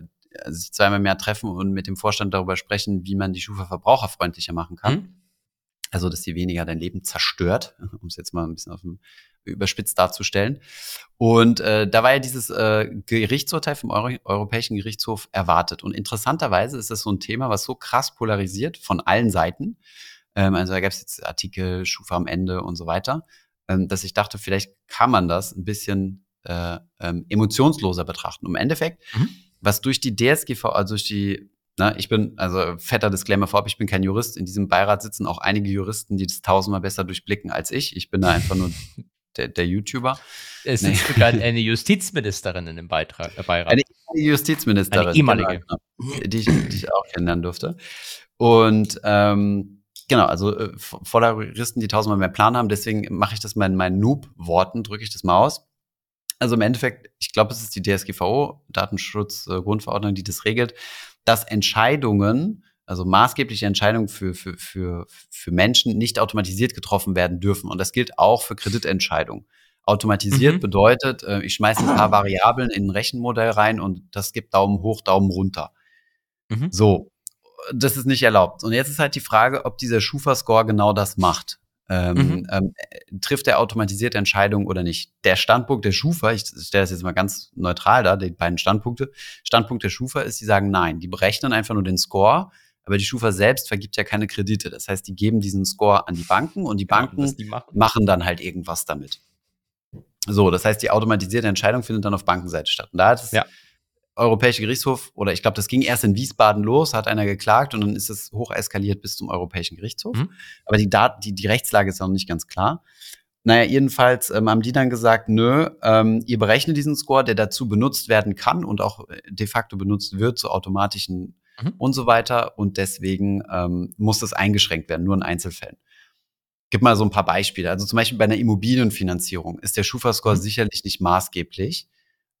sich zweimal im Jahr treffen und mit dem Vorstand darüber sprechen, wie man die Schufa verbraucherfreundlicher machen kann. Mhm. Also, dass sie weniger dein Leben zerstört, um es jetzt mal ein bisschen auf dem überspitzt darzustellen. Und äh, da war ja dieses äh, Gerichtsurteil vom Euro- Europäischen Gerichtshof erwartet. Und interessanterweise ist das so ein Thema, was so krass polarisiert von allen Seiten. Ähm, also da gab es jetzt Artikel, Schufa am Ende und so weiter, ähm, dass ich dachte, vielleicht kann man das ein bisschen äh, ähm, emotionsloser betrachten. Und im Endeffekt, mhm. was durch die D S G V, also durch die Na, ich bin, also fetter Disclaimer vorab, ich bin kein Jurist. In diesem Beirat sitzen auch einige Juristen, die das tausendmal besser durchblicken als ich. Ich bin da einfach nur der, der YouTuber. Es nee. ist sogar eine Justizministerin in dem Beitrag, äh, Beirat. Eine Justizministerin. Eine ehemalige. Genau, die, ich, die ich auch kennenlernen durfte. Und ähm, genau, also äh, voller Juristen, die tausendmal mehr Plan haben. Deswegen mache ich das mal in meinen Noob-Worten, drücke ich das mal aus. Also im Endeffekt, ich glaube, es ist die D S G V O, Datenschutzgrundverordnung, die das regelt, dass Entscheidungen, also maßgebliche Entscheidungen für, für, für, für Menschen nicht automatisiert getroffen werden dürfen. Und das gilt auch für Kreditentscheidungen. Automatisiert mhm. bedeutet, ich schmeiße ein paar Variablen in ein Rechenmodell rein und das gibt Daumen hoch, Daumen runter. Mhm. So, das ist nicht erlaubt. Und jetzt ist halt die Frage, ob dieser Schufa-Score genau das macht. Ähm, mhm. ähm, trifft er automatisierte Entscheidungen oder nicht? Der Standpunkt der Schufa, ich stelle das jetzt mal ganz neutral da, die beiden Standpunkte, Standpunkt der Schufa ist, die sagen nein, die berechnen einfach nur den Score, aber die Schufa selbst vergibt ja keine Kredite, das heißt, die geben diesen Score an die Banken und die Banken ja, die machen. machen dann halt irgendwas damit. So, das heißt, die automatisierte Entscheidung findet dann auf Bankenseite statt. Und da hat es ja. Europäische Gerichtshof, oder ich glaube, das ging erst in Wiesbaden los, hat einer geklagt und dann ist es hoch eskaliert bis zum Europäischen Gerichtshof. Mhm. Aber die, Dat- die, die Rechtslage ist noch nicht ganz klar. Naja, jedenfalls ähm, haben die dann gesagt, nö, ähm, ihr berechnet diesen Score, der dazu benutzt werden kann und auch de facto benutzt wird zur automatischen mhm. und so weiter. Und deswegen ähm, muss das eingeschränkt werden, nur in Einzelfällen. Gib mal so ein paar Beispiele. Also zum Beispiel bei einer Immobilienfinanzierung ist der Schufa-Score mhm. sicherlich nicht maßgeblich.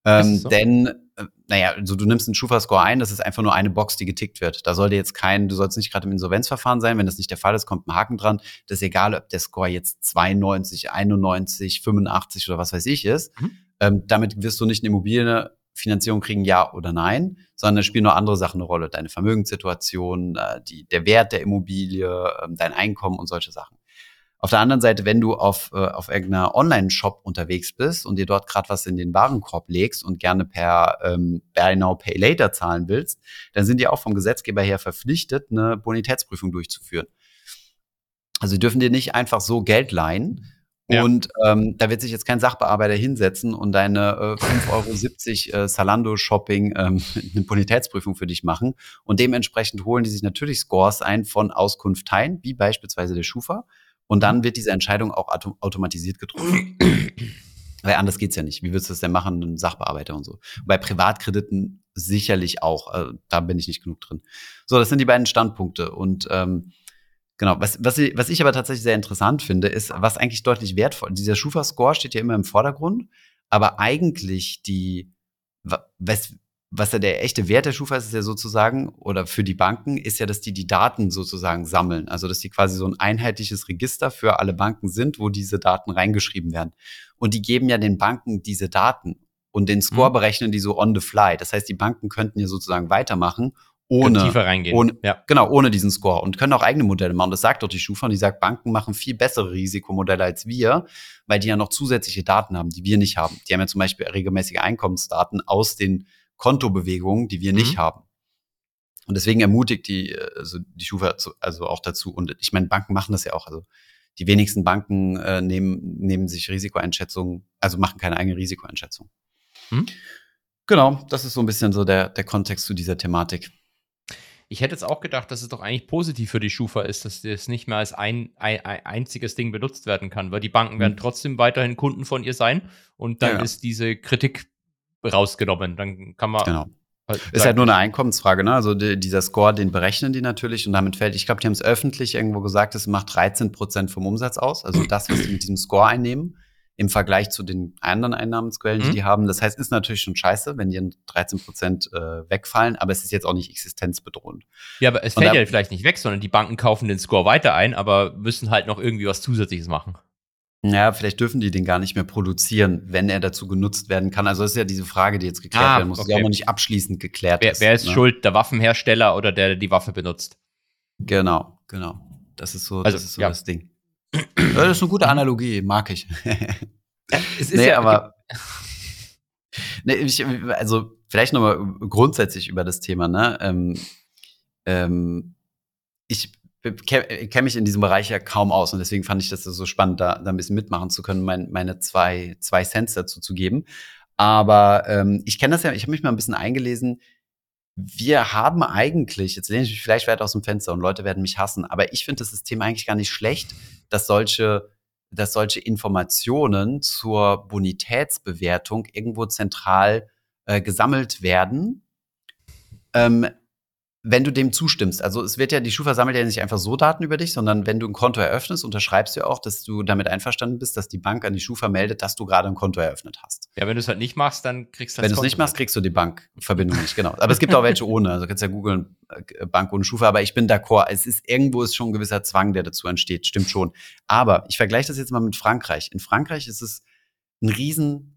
Ähm, so? Denn, äh, naja, also du nimmst einen Schufa-Score ein, das ist einfach nur eine Box, die getickt wird. Da sollte jetzt kein, du sollst nicht gerade im Insolvenzverfahren sein, wenn das nicht der Fall ist, kommt ein Haken dran. Das ist egal, ob der Score jetzt zweiundneunzig, einundneunzig, fünfundachtzig oder was weiß ich ist. Mhm. Ähm, damit wirst du nicht eine Immobilienfinanzierung kriegen, ja oder nein, sondern es spielen nur andere Sachen eine Rolle. Deine Vermögenssituation, äh, die, der Wert der Immobilie, äh, dein Einkommen und solche Sachen. Auf der anderen Seite, wenn du auf äh, auf irgendeiner Online-Shop unterwegs bist und dir dort gerade was in den Warenkorb legst und gerne per ähm, Buy Now, Pay Later zahlen willst, dann sind die auch vom Gesetzgeber her verpflichtet, eine Bonitätsprüfung durchzuführen. Also die dürfen dir nicht einfach so Geld leihen. Ja. Und ähm, da wird sich jetzt kein Sachbearbeiter hinsetzen und deine äh, fünf Euro siebzig äh, Zalando-Shopping ähm, eine Bonitätsprüfung für dich machen. Und dementsprechend holen die sich natürlich Scores ein von Auskunfteien, wie beispielsweise der Schufa. Und dann wird diese Entscheidung auch auto- automatisiert getroffen. Weil anders geht's ja nicht. Wie würdest du das denn machen, einen Sachbearbeiter und so? Bei Privatkrediten sicherlich auch. Also, da bin ich nicht genug drin. So, das sind die beiden Standpunkte. Und ähm, Genau, was, was, was ich aber tatsächlich sehr interessant finde, ist, was eigentlich deutlich wertvoll, dieser Schufa-Score steht ja immer im Vordergrund, aber eigentlich die, was, was ja der echte Wert der Schufa ist, ist ja sozusagen, oder für die Banken, ist ja, dass die die Daten sozusagen sammeln, also dass die quasi so ein einheitliches Register für alle Banken sind, wo diese Daten reingeschrieben werden. Und die geben ja den Banken diese Daten und den Score berechnen die so on the fly. Das heißt, die Banken könnten ja sozusagen weitermachen, ohne, tiefer reingehen. Ohne, ja. Genau, ohne diesen Score und können auch eigene Modelle machen. Das sagt doch die Schufa und die sagt, Banken machen viel bessere Risikomodelle als wir, weil die ja noch zusätzliche Daten haben, die wir nicht haben. Die haben ja zum Beispiel regelmäßige Einkommensdaten aus den Kontobewegungen, die wir mhm. nicht haben. Und deswegen ermutigt die, also die Schufa zu, also auch dazu. Und ich meine, Banken machen das ja auch. Also die wenigsten Banken äh, nehmen, nehmen sich Risikoeinschätzungen, also machen keine eigene Risikoeinschätzung. Mhm. Genau, das ist so ein bisschen so der, der Kontext zu dieser Thematik. Ich hätte jetzt auch gedacht, dass es doch eigentlich positiv für die Schufa ist, dass das nicht mehr als ein, ein, ein einziges Ding benutzt werden kann, weil die Banken werden trotzdem weiterhin Kunden von ihr sein und dann ja, ja. ist diese Kritik rausgenommen. Dann kann man. Genau. Halt ist halt nur eine Einkommensfrage, ne? Also die, dieser Score, den berechnen die natürlich und damit fällt, ich glaube, die haben es öffentlich irgendwo gesagt, es macht dreizehn Prozent vom Umsatz aus, also das, was sie mit diesem Score einnehmen, im Vergleich zu den anderen Einnahmensquellen, die mhm. die haben. Das heißt, ist natürlich schon scheiße, wenn die dreizehn Prozent äh, wegfallen, aber es ist jetzt auch nicht existenzbedrohend. Ja, aber es fällt da, ja vielleicht nicht weg, sondern die Banken kaufen den Score weiter ein, aber müssen halt noch irgendwie was Zusätzliches machen. Ja, vielleicht dürfen die den gar nicht mehr produzieren, wenn er dazu genutzt werden kann. Also das ist ja diese Frage, die jetzt geklärt ah, werden muss, okay. Die auch noch nicht abschließend geklärt wer, ist. Wer ist ne? schuld, der Waffenhersteller oder der, der die Waffe benutzt? Genau, genau. Das ist so, also, das, ist so ja. das Ding. Das ist eine gute Analogie, mag ich. Es ist nee, ja, aber nee, ich, also vielleicht nochmal grundsätzlich über das Thema, ne? Ähm, ähm, ich kenne kenn mich in diesem Bereich ja kaum aus und deswegen fand ich das so spannend, da, da ein bisschen mitmachen zu können, mein, meine zwei, zwei Cents dazu zu geben. Aber ähm, ich kenne das ja, ich habe mich mal ein bisschen eingelesen. Wir haben eigentlich, jetzt lehne ich mich vielleicht weit aus dem Fenster und Leute werden mich hassen, aber ich finde das System eigentlich gar nicht schlecht, dass solche, dass solche Informationen zur Bonitätsbewertung irgendwo zentral äh, gesammelt werden, ähm, wenn du dem zustimmst. Also es wird ja, die Schufa sammelt ja nicht einfach so Daten über dich, sondern wenn du ein Konto eröffnest, unterschreibst du ja auch, dass du damit einverstanden bist, dass die Bank an die Schufa meldet, dass du gerade ein Konto eröffnet hast. Ja, wenn du es halt nicht machst, dann kriegst du das Konto. Wenn du es nicht machst, kriegst du die Bankverbindung nicht, genau. Aber es gibt auch welche ohne, also du kannst ja googeln, Bank ohne Schufa, aber ich bin d'accord, es ist irgendwo ist schon ein gewisser Zwang, der dazu entsteht, stimmt schon. Aber ich vergleiche das jetzt mal mit Frankreich. In Frankreich ist es ein riesen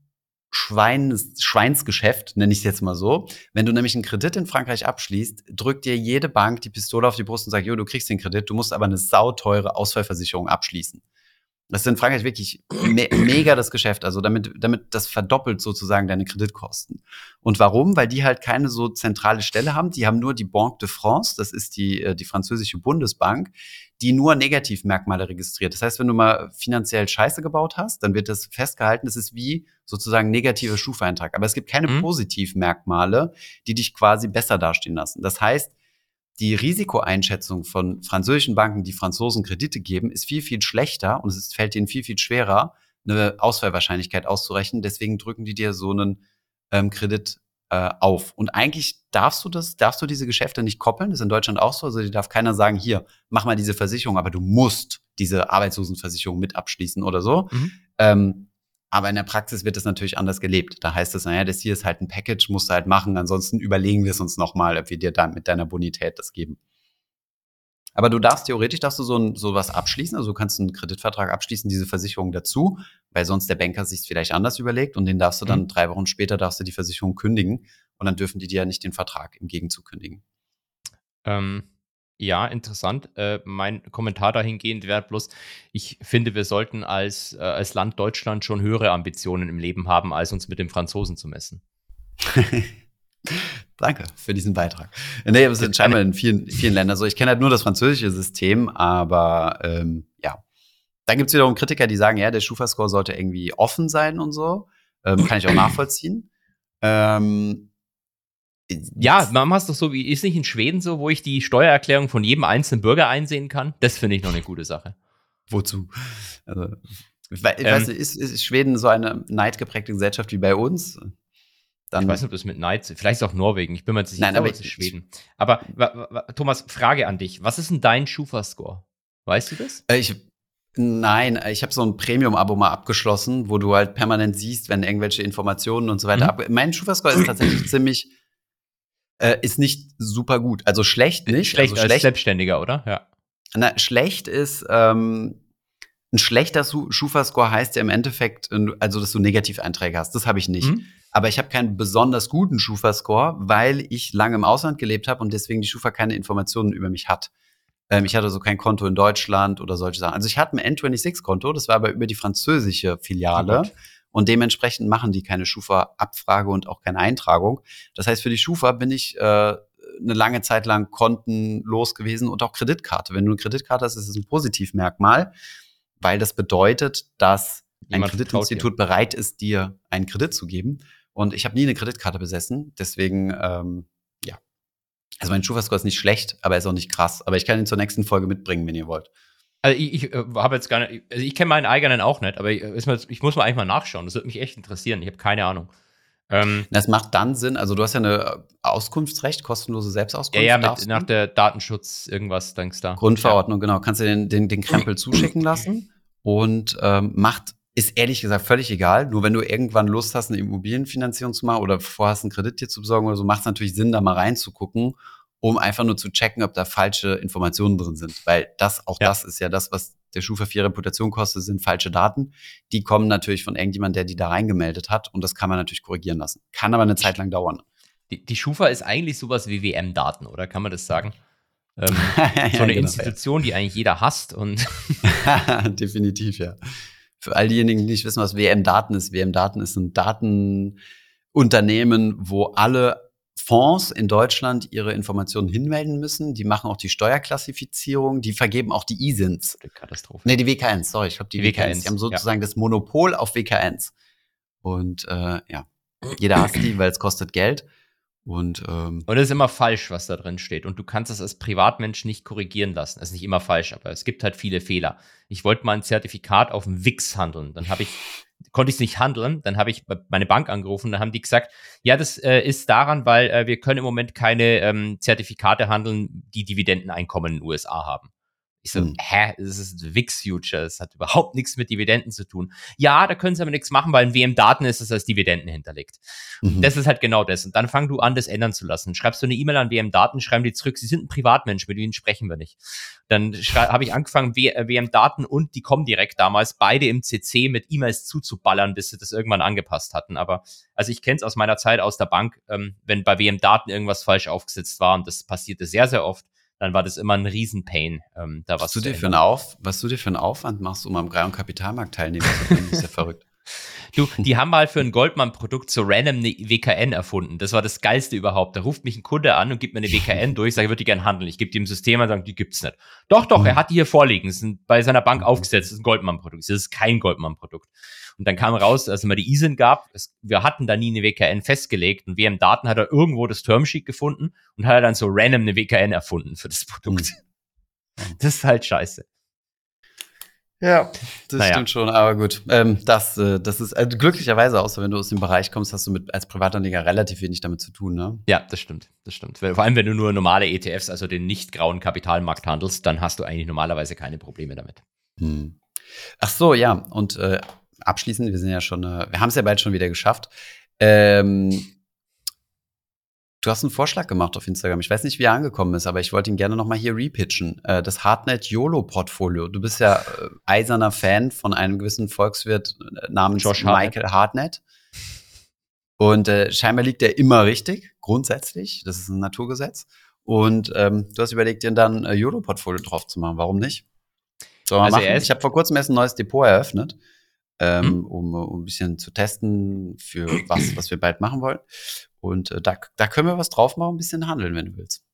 Schweins, Schweinsgeschäft, nenne ich es jetzt mal so. Wenn du nämlich einen Kredit in Frankreich abschließt, drückt dir jede Bank die Pistole auf die Brust und sagt, jo, du kriegst den Kredit, du musst aber eine sauteure Ausfallversicherung abschließen. Das ist in Frankreich wirklich me- mega das Geschäft. Also damit, damit das verdoppelt sozusagen deine Kreditkosten. Und warum? Weil die halt keine so zentrale Stelle haben. Die haben nur die Banque de France, das ist die, die französische Bundesbank, die nur Negativmerkmale registriert. Das heißt, wenn du mal finanziell Scheiße gebaut hast, dann wird das festgehalten. Das ist wie sozusagen negativer Schufa-Eintrag. Aber es gibt keine mhm. Positivmerkmale, die dich quasi besser dastehen lassen. Das heißt, die Risikoeinschätzung von französischen Banken, die Franzosen Kredite geben, ist viel, viel schlechter und es fällt denen viel, viel schwerer, eine Ausfallwahrscheinlichkeit auszurechnen. Deswegen drücken die dir so einen ähm, Kredit äh, auf. Und eigentlich darfst du das, darfst du diese Geschäfte nicht koppeln. Das ist in Deutschland auch so. Also dir darf keiner sagen, hier, mach mal diese Versicherung, aber du musst diese Arbeitslosenversicherung mit abschließen oder so. Mhm. Ähm, Aber in der Praxis wird es natürlich anders gelebt. Da heißt es, naja, das hier ist halt ein Package, musst du halt machen. Ansonsten überlegen wir es uns nochmal, ob wir dir dann mit deiner Bonität das geben. Aber du darfst theoretisch, darfst du so ein, sowas abschließen, also du kannst einen Kreditvertrag abschließen, diese Versicherung dazu, weil sonst der Banker sich es vielleicht anders überlegt und den darfst du dann mhm. drei Wochen später darfst du die Versicherung kündigen und dann dürfen die dir ja nicht den Vertrag im Gegenzug kündigen. Ähm, ja, interessant. Äh, mein Kommentar dahingehend wäre bloß, ich finde, wir sollten als, äh, als Land Deutschland schon höhere Ambitionen im Leben haben, als uns mit dem Franzosen zu messen. Danke für diesen Beitrag. Nee, das ist scheinbar in vielen, vielen Ländern so. Ich kenne halt nur das französische System, aber ähm, ja. Dann gibt es wiederum Kritiker, die sagen, ja, der Schufa-Score sollte irgendwie offen sein und so. Ähm, kann ich auch nachvollziehen. Ähm, ja, man macht es doch so, wie ist nicht in Schweden so, wo ich die Steuererklärung von jedem einzelnen Bürger einsehen kann? Das finde ich noch eine gute Sache. Wozu? Also, ich weiß, ähm, weißt du, ist, ist Schweden so eine neidgeprägte Gesellschaft wie bei uns? Dann ich weiß nicht, ob das mit Neid, vielleicht ist auch Norwegen, ich bin mir jetzt nicht sicher, aber es ist Schweden. Aber wa, wa, Thomas, Frage an dich, was ist denn dein Schufa-Score? Weißt du das? Äh, ich, nein, ich habe so ein Premium-Abo mal abgeschlossen, wo du halt permanent siehst, wenn irgendwelche Informationen und so weiter mhm. ab. Mein Schufa-Score ist tatsächlich ziemlich, äh, ist nicht super gut, also schlecht nicht. Schlecht also als schlecht, Selbstständiger, oder? Ja. Na, schlecht ist, ähm, ein schlechter Schufa-Score heißt ja im Endeffekt, also dass du Negativeinträge hast, das habe ich nicht. Mhm. Aber ich habe keinen besonders guten Schufa-Score, weil ich lange im Ausland gelebt habe und deswegen die Schufa keine Informationen über mich hat. Ähm, ich hatte so kein Konto in Deutschland oder solche Sachen. Also ich hatte ein N sechsundzwanzig-Konto, das war aber über die französische Filiale. Gut. Und dementsprechend machen die keine Schufa-Abfrage und auch keine Eintragung. Das heißt, für die Schufa bin ich äh, eine lange Zeit lang kontenlos gewesen und auch Kreditkarte. Wenn du eine Kreditkarte hast, ist es ein Positivmerkmal, weil das bedeutet, dass jemand ein Kreditinstitut bereit ist, dir einen Kredit zu geben. Und ich habe nie eine Kreditkarte besessen, deswegen, ähm, ja. Also mein Schufa-Score ist nicht schlecht, aber er ist auch nicht krass. Aber ich kann ihn zur nächsten Folge mitbringen, wenn ihr wollt. Also ich, ich äh, habe jetzt gar nicht, also ich kenne meinen eigenen auch nicht, aber ich, ist mal, ich muss mal eigentlich mal nachschauen. Das würde mich echt interessieren, ich habe keine Ahnung. Ähm, das macht dann Sinn, also du hast ja eine Auskunftsrecht, kostenlose Selbstauskunft. Ja, ja, mit, nach der Datenschutz irgendwas, denkst du da. Grundverordnung, ja. Genau. Kannst du den, den, den Krempel zuschicken lassen und ähm, macht ist ehrlich gesagt völlig egal. Nur wenn du irgendwann Lust hast, eine Immobilienfinanzierung zu machen oder vorhast, einen Kredit dir zu besorgen oder so, macht es natürlich Sinn, da mal reinzugucken, um einfach nur zu checken, ob da falsche Informationen drin sind. Weil das, auch ja. das ist ja das, was der Schufa viel Reputation kostet, sind falsche Daten. Die kommen natürlich von irgendjemandem, der die da reingemeldet hat. Und das kann man natürlich korrigieren lassen. Kann aber eine Zeit lang dauern. Die, die Schufa ist eigentlich sowas wie W M-Daten, oder? Kann man das sagen? Ähm, ja, so eine ja, genau, Institution, ja. die eigentlich jeder hasst. Und definitiv, ja. Für all diejenigen, die nicht wissen, was W M-Daten ist. W M-Daten ist ein Datenunternehmen, wo alle Fonds in Deutschland ihre Informationen hinmelden müssen. Die machen auch die Steuerklassifizierung. Die vergeben auch die I S I Ns. Katastrophe. Nee, die W K Ns. Sorry, ich glaube, die, die W K Ns. W K Ns. Die haben sozusagen ja. das Monopol auf W K Ns. Und äh, ja, jeder hasst die, weil es kostet Geld. Und ähm, und es ist immer falsch, was da drin steht. Und du kannst das als Privatmensch nicht korrigieren lassen. Das ist nicht immer falsch, aber es gibt halt viele Fehler. Ich wollte mal ein Zertifikat auf dem Wix handeln. Dann habe ich, konnte ich es nicht handeln. Dann habe ich meine Bank angerufen. Dann haben die gesagt, ja, das äh, ist daran, weil äh, wir können im Moment keine ähm, Zertifikate handeln, die Dividendeneinkommen in den U S A haben. Ich so, hm. hä, das ist Wix-Future. Das hat überhaupt nichts mit Dividenden zu tun. Ja, da können sie aber nichts machen, weil in W M-Daten ist es als Dividenden hinterlegt. Mhm. Das ist halt genau das. Und dann fang du an, das ändern zu lassen. Schreibst du eine E-Mail an W M-Daten, schreiben die zurück, sie sind ein Privatmensch, mit ihnen sprechen wir nicht. Dann habe ich angefangen, W M-Daten und die Comdirect damals beide im C C mit E-Mails zuzuballern, bis sie das irgendwann angepasst hatten. Aber also ich kenne es aus meiner Zeit aus der Bank, ähm, wenn bei W M-Daten irgendwas falsch aufgesetzt war, und das passierte sehr, sehr oft, dann war das immer ein Riesen-Pain. Ähm, da was du dir für einen Auf, was du dir für einen Aufwand machst, um am Greif- und Kapitalmarkt teilnehmen zu können, ist ja verrückt. Du, die haben mal für ein Goldman-Produkt so random eine W K N erfunden. Das war das Geilste überhaupt. Da ruft mich ein Kunde an und gibt mir eine W K N durch. Ich sage, ich würde die gerne handeln. Ich gebe die im System und sage, die gibt's nicht. Doch, doch, er hat die hier vorliegen. Das ist bei seiner Bank aufgesetzt. Das ist ein Goldman-Produkt. Das ist kein Goldman-Produkt. Und dann kam raus, als es immer die I S I N gab, es, wir hatten da nie eine W K N festgelegt. Und W M-Daten hat er irgendwo das Termsheet gefunden und hat er dann so random eine W K N erfunden für das Produkt. Mhm. Das ist halt scheiße. Ja, das naja. stimmt schon, aber gut. Ähm, das, äh, das ist also glücklicherweise, außer wenn du aus dem Bereich kommst, hast du mit als Privatanleger relativ wenig damit zu tun, ne? Ja, das stimmt, das stimmt. Vor allem, wenn du nur normale E T Fs, also den nicht grauen Kapitalmarkt handelst, dann hast du eigentlich normalerweise keine Probleme damit. Hm. Ach so, ja. Und äh, abschließend, wir sind ja schon, äh, wir haben es ja bald schon wieder geschafft. Ähm, du hast einen Vorschlag gemacht auf Instagram. Ich weiß nicht, wie er angekommen ist, aber ich wollte ihn gerne nochmal hier repitchen. Äh, das Hartnett-YOLO-Portfolio. Du bist ja äh, eiserner Fan von einem gewissen Volkswirt namens Josh Hartnett. Michael Hartnett. Und äh, scheinbar liegt er immer richtig, grundsätzlich. Das ist ein Naturgesetz. Und ähm, du hast überlegt, dir dann ein YOLO-Portfolio drauf zu machen. Warum nicht? Soll man also machen? Ich habe vor kurzem erst ein neues Depot eröffnet, ähm, mhm. um, um ein bisschen zu testen für was, was wir bald machen wollen. Und äh, da, da können wir was drauf machen, ein bisschen handeln, wenn du willst.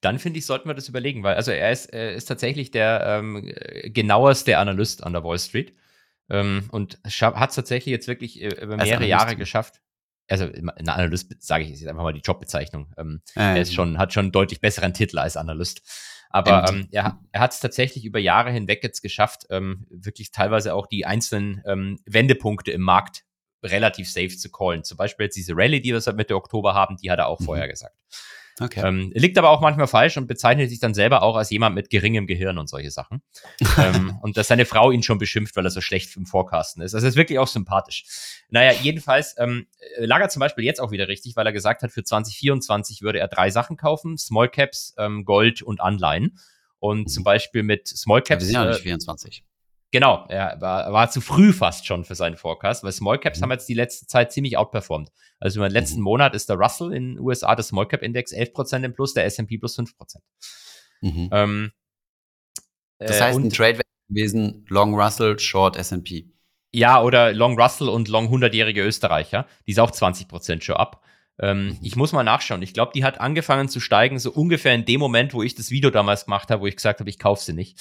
Dann finde ich, sollten wir das überlegen, weil also er ist, äh, ist tatsächlich der ähm, genaueste Analyst an der Wall Street. Ähm, und hat es tatsächlich jetzt wirklich äh, über mehrere Analyst Jahre geschafft. Also ein Analyst, sage ich jetzt einfach mal die Jobbezeichnung. Ähm, ähm. Er ist schon, hat schon einen deutlich besseren Titel als Analyst. Aber ähm, er, er hat es tatsächlich über Jahre hinweg jetzt geschafft, ähm, wirklich teilweise auch die einzelnen ähm, Wendepunkte im Markt relativ safe zu callen. Zum Beispiel jetzt diese Rallye, die wir seit Mitte Oktober haben, die hat er auch mhm. vorher gesagt. Okay. Ähm, liegt aber auch manchmal falsch und bezeichnet sich dann selber auch als jemand mit geringem Gehirn und solche Sachen. ähm, und dass seine Frau ihn schon beschimpft, weil er so schlecht im Forecasten ist. Also ist wirklich auch sympathisch. Naja, jedenfalls ähm, lag er zum Beispiel jetzt auch wieder richtig, weil er gesagt hat, für zwanzig vierundzwanzig würde er drei Sachen kaufen. Small Caps, ähm, Gold und Anleihen. Und mhm. zum Beispiel mit Small Caps... Wir sind ja noch nicht vierundzwanzig. Genau, er war, war zu früh fast schon für seinen Forecast, weil Small Caps mhm. haben jetzt die letzte Zeit ziemlich outperformed. Also über den letzten mhm. Monat ist der Russell in den U S A, der Small Cap Index elf Prozent im Plus, der S and P plus fünf Prozent. Mhm. Ähm, das heißt, äh, ein Trade wäre gewesen, Long Russell, Short S and P. Ja, oder Long Russell und Long hundertjährige Österreicher, die ist auch zwanzig Prozent schon ab. Ähm, mhm. Ich muss mal nachschauen. Ich glaube, die hat angefangen zu steigen, so ungefähr in dem Moment, wo ich das Video damals gemacht habe, wo ich gesagt habe, ich kaufe sie nicht.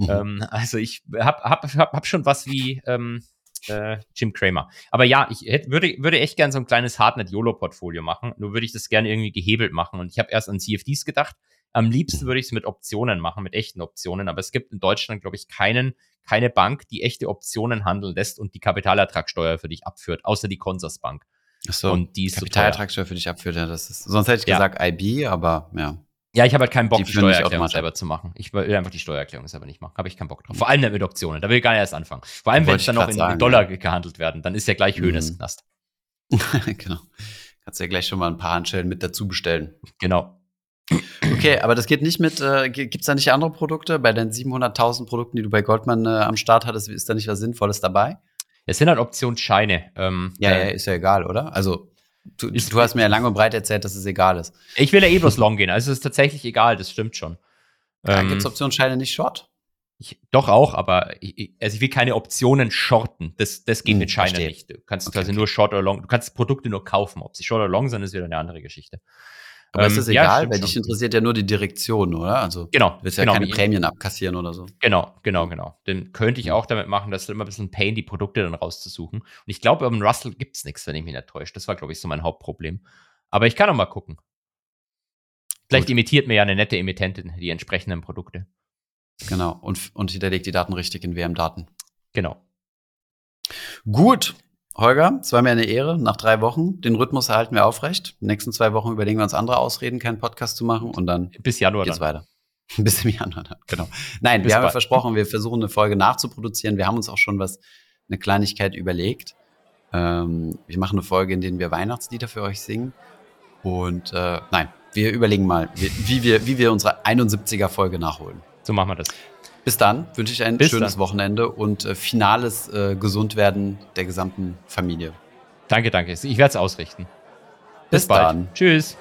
Mhm. Ähm, also ich habe hab, hab, hab schon was wie ähm, äh, Jim Cramer. Aber ja, ich hätt, würde, würde echt gerne so ein kleines Hartnett-YOLO-Portfolio machen. Nur würde ich das gerne irgendwie gehebelt machen. Und ich habe erst an C F Ds gedacht. Am liebsten würde ich es mit Optionen machen, mit echten Optionen. Aber es gibt in Deutschland, glaube ich, keinen, keine Bank, die echte Optionen handeln lässt und die Kapitalertragssteuer für dich abführt, außer die Consorsbank. Ach so, und die Kapitalertragssteuer so für dich abführt, ja, das ist, sonst hätte ich ja gesagt I B, aber ja. Ja, ich habe halt keinen Bock, die, die Steuererklärung selber zu machen. Ich will einfach die Steuererklärung selber nicht machen. Habe ich keinen Bock drauf. Vor allem mit Optionen, da will ich gar nicht erst anfangen. Vor allem, wenn es dann noch in sagen, Dollar ja. gehandelt werden, dann ist ja gleich Hoeneß mhm. Knast. Genau. Kannst ja gleich schon mal ein paar Handschellen mit dazu bestellen. Genau. Okay, aber das geht nicht mit, äh, gibt es da nicht andere Produkte? Bei den siebenhunderttausend Produkten, die du bei Goldman äh, am Start hattest, ist da nicht was Sinnvolles dabei? Es sind halt Optionsscheine. Ähm, ja, ja, ist ja egal, oder? Also, du, du hast mir ja lang und breit erzählt, dass es egal ist. Ich will ja eh bloß long gehen, also es ist tatsächlich egal, das stimmt schon. Ja, ähm, gibt es Optionsscheine nicht short? Ich, doch auch, aber ich, also ich will keine Optionen shorten, das, das geht hm, mit Scheinen verstehe. Nicht. Du kannst okay, quasi okay. nur short oder long, du kannst Produkte nur kaufen, ob sie short oder long sind, ist wieder eine andere Geschichte. Aber ähm, ist das egal, ja, weil dich interessiert ja nur die Direktion, oder? Also genau, du willst ja genau, keine Prämien abkassieren oder so. Genau, genau, genau. Den könnte ich auch damit machen, das ist immer ein bisschen Pain, die Produkte dann rauszusuchen. Und ich glaube, beim Russell gibt es nichts, wenn ich mich nicht täusche. Das war, glaube ich, so mein Hauptproblem. Aber ich kann auch mal gucken. Vielleicht imitiert mir ja eine nette Emittentin die entsprechenden Produkte. Genau, und, und hinterlegt die Daten richtig in W M-Daten. Genau. Gut. Holger, es war mir eine Ehre, nach drei Wochen. Den Rhythmus erhalten wir aufrecht. Die nächsten zwei Wochen überlegen wir uns andere Ausreden, keinen Podcast zu machen und dann bis Januar geht's dann. Weiter. Bis im Januar dann, genau. Nein, bis wir bald. Haben ja versprochen, wir versuchen eine Folge nachzuproduzieren. Wir haben uns auch schon was, eine Kleinigkeit überlegt. Ähm, wir machen eine Folge, in der wir Weihnachtslieder für euch singen. Und äh, nein, wir überlegen mal, wie, wie, wir, wie wir unsere einundsiebziger-Folge nachholen. So machen wir das. Bis dann wünsche ich ein Bis schönes dann. Wochenende und äh, finales äh, Gesundwerden der gesamten Familie. Danke, danke. Ich werde es ausrichten. Bis, Bis bald. Dann. Tschüss.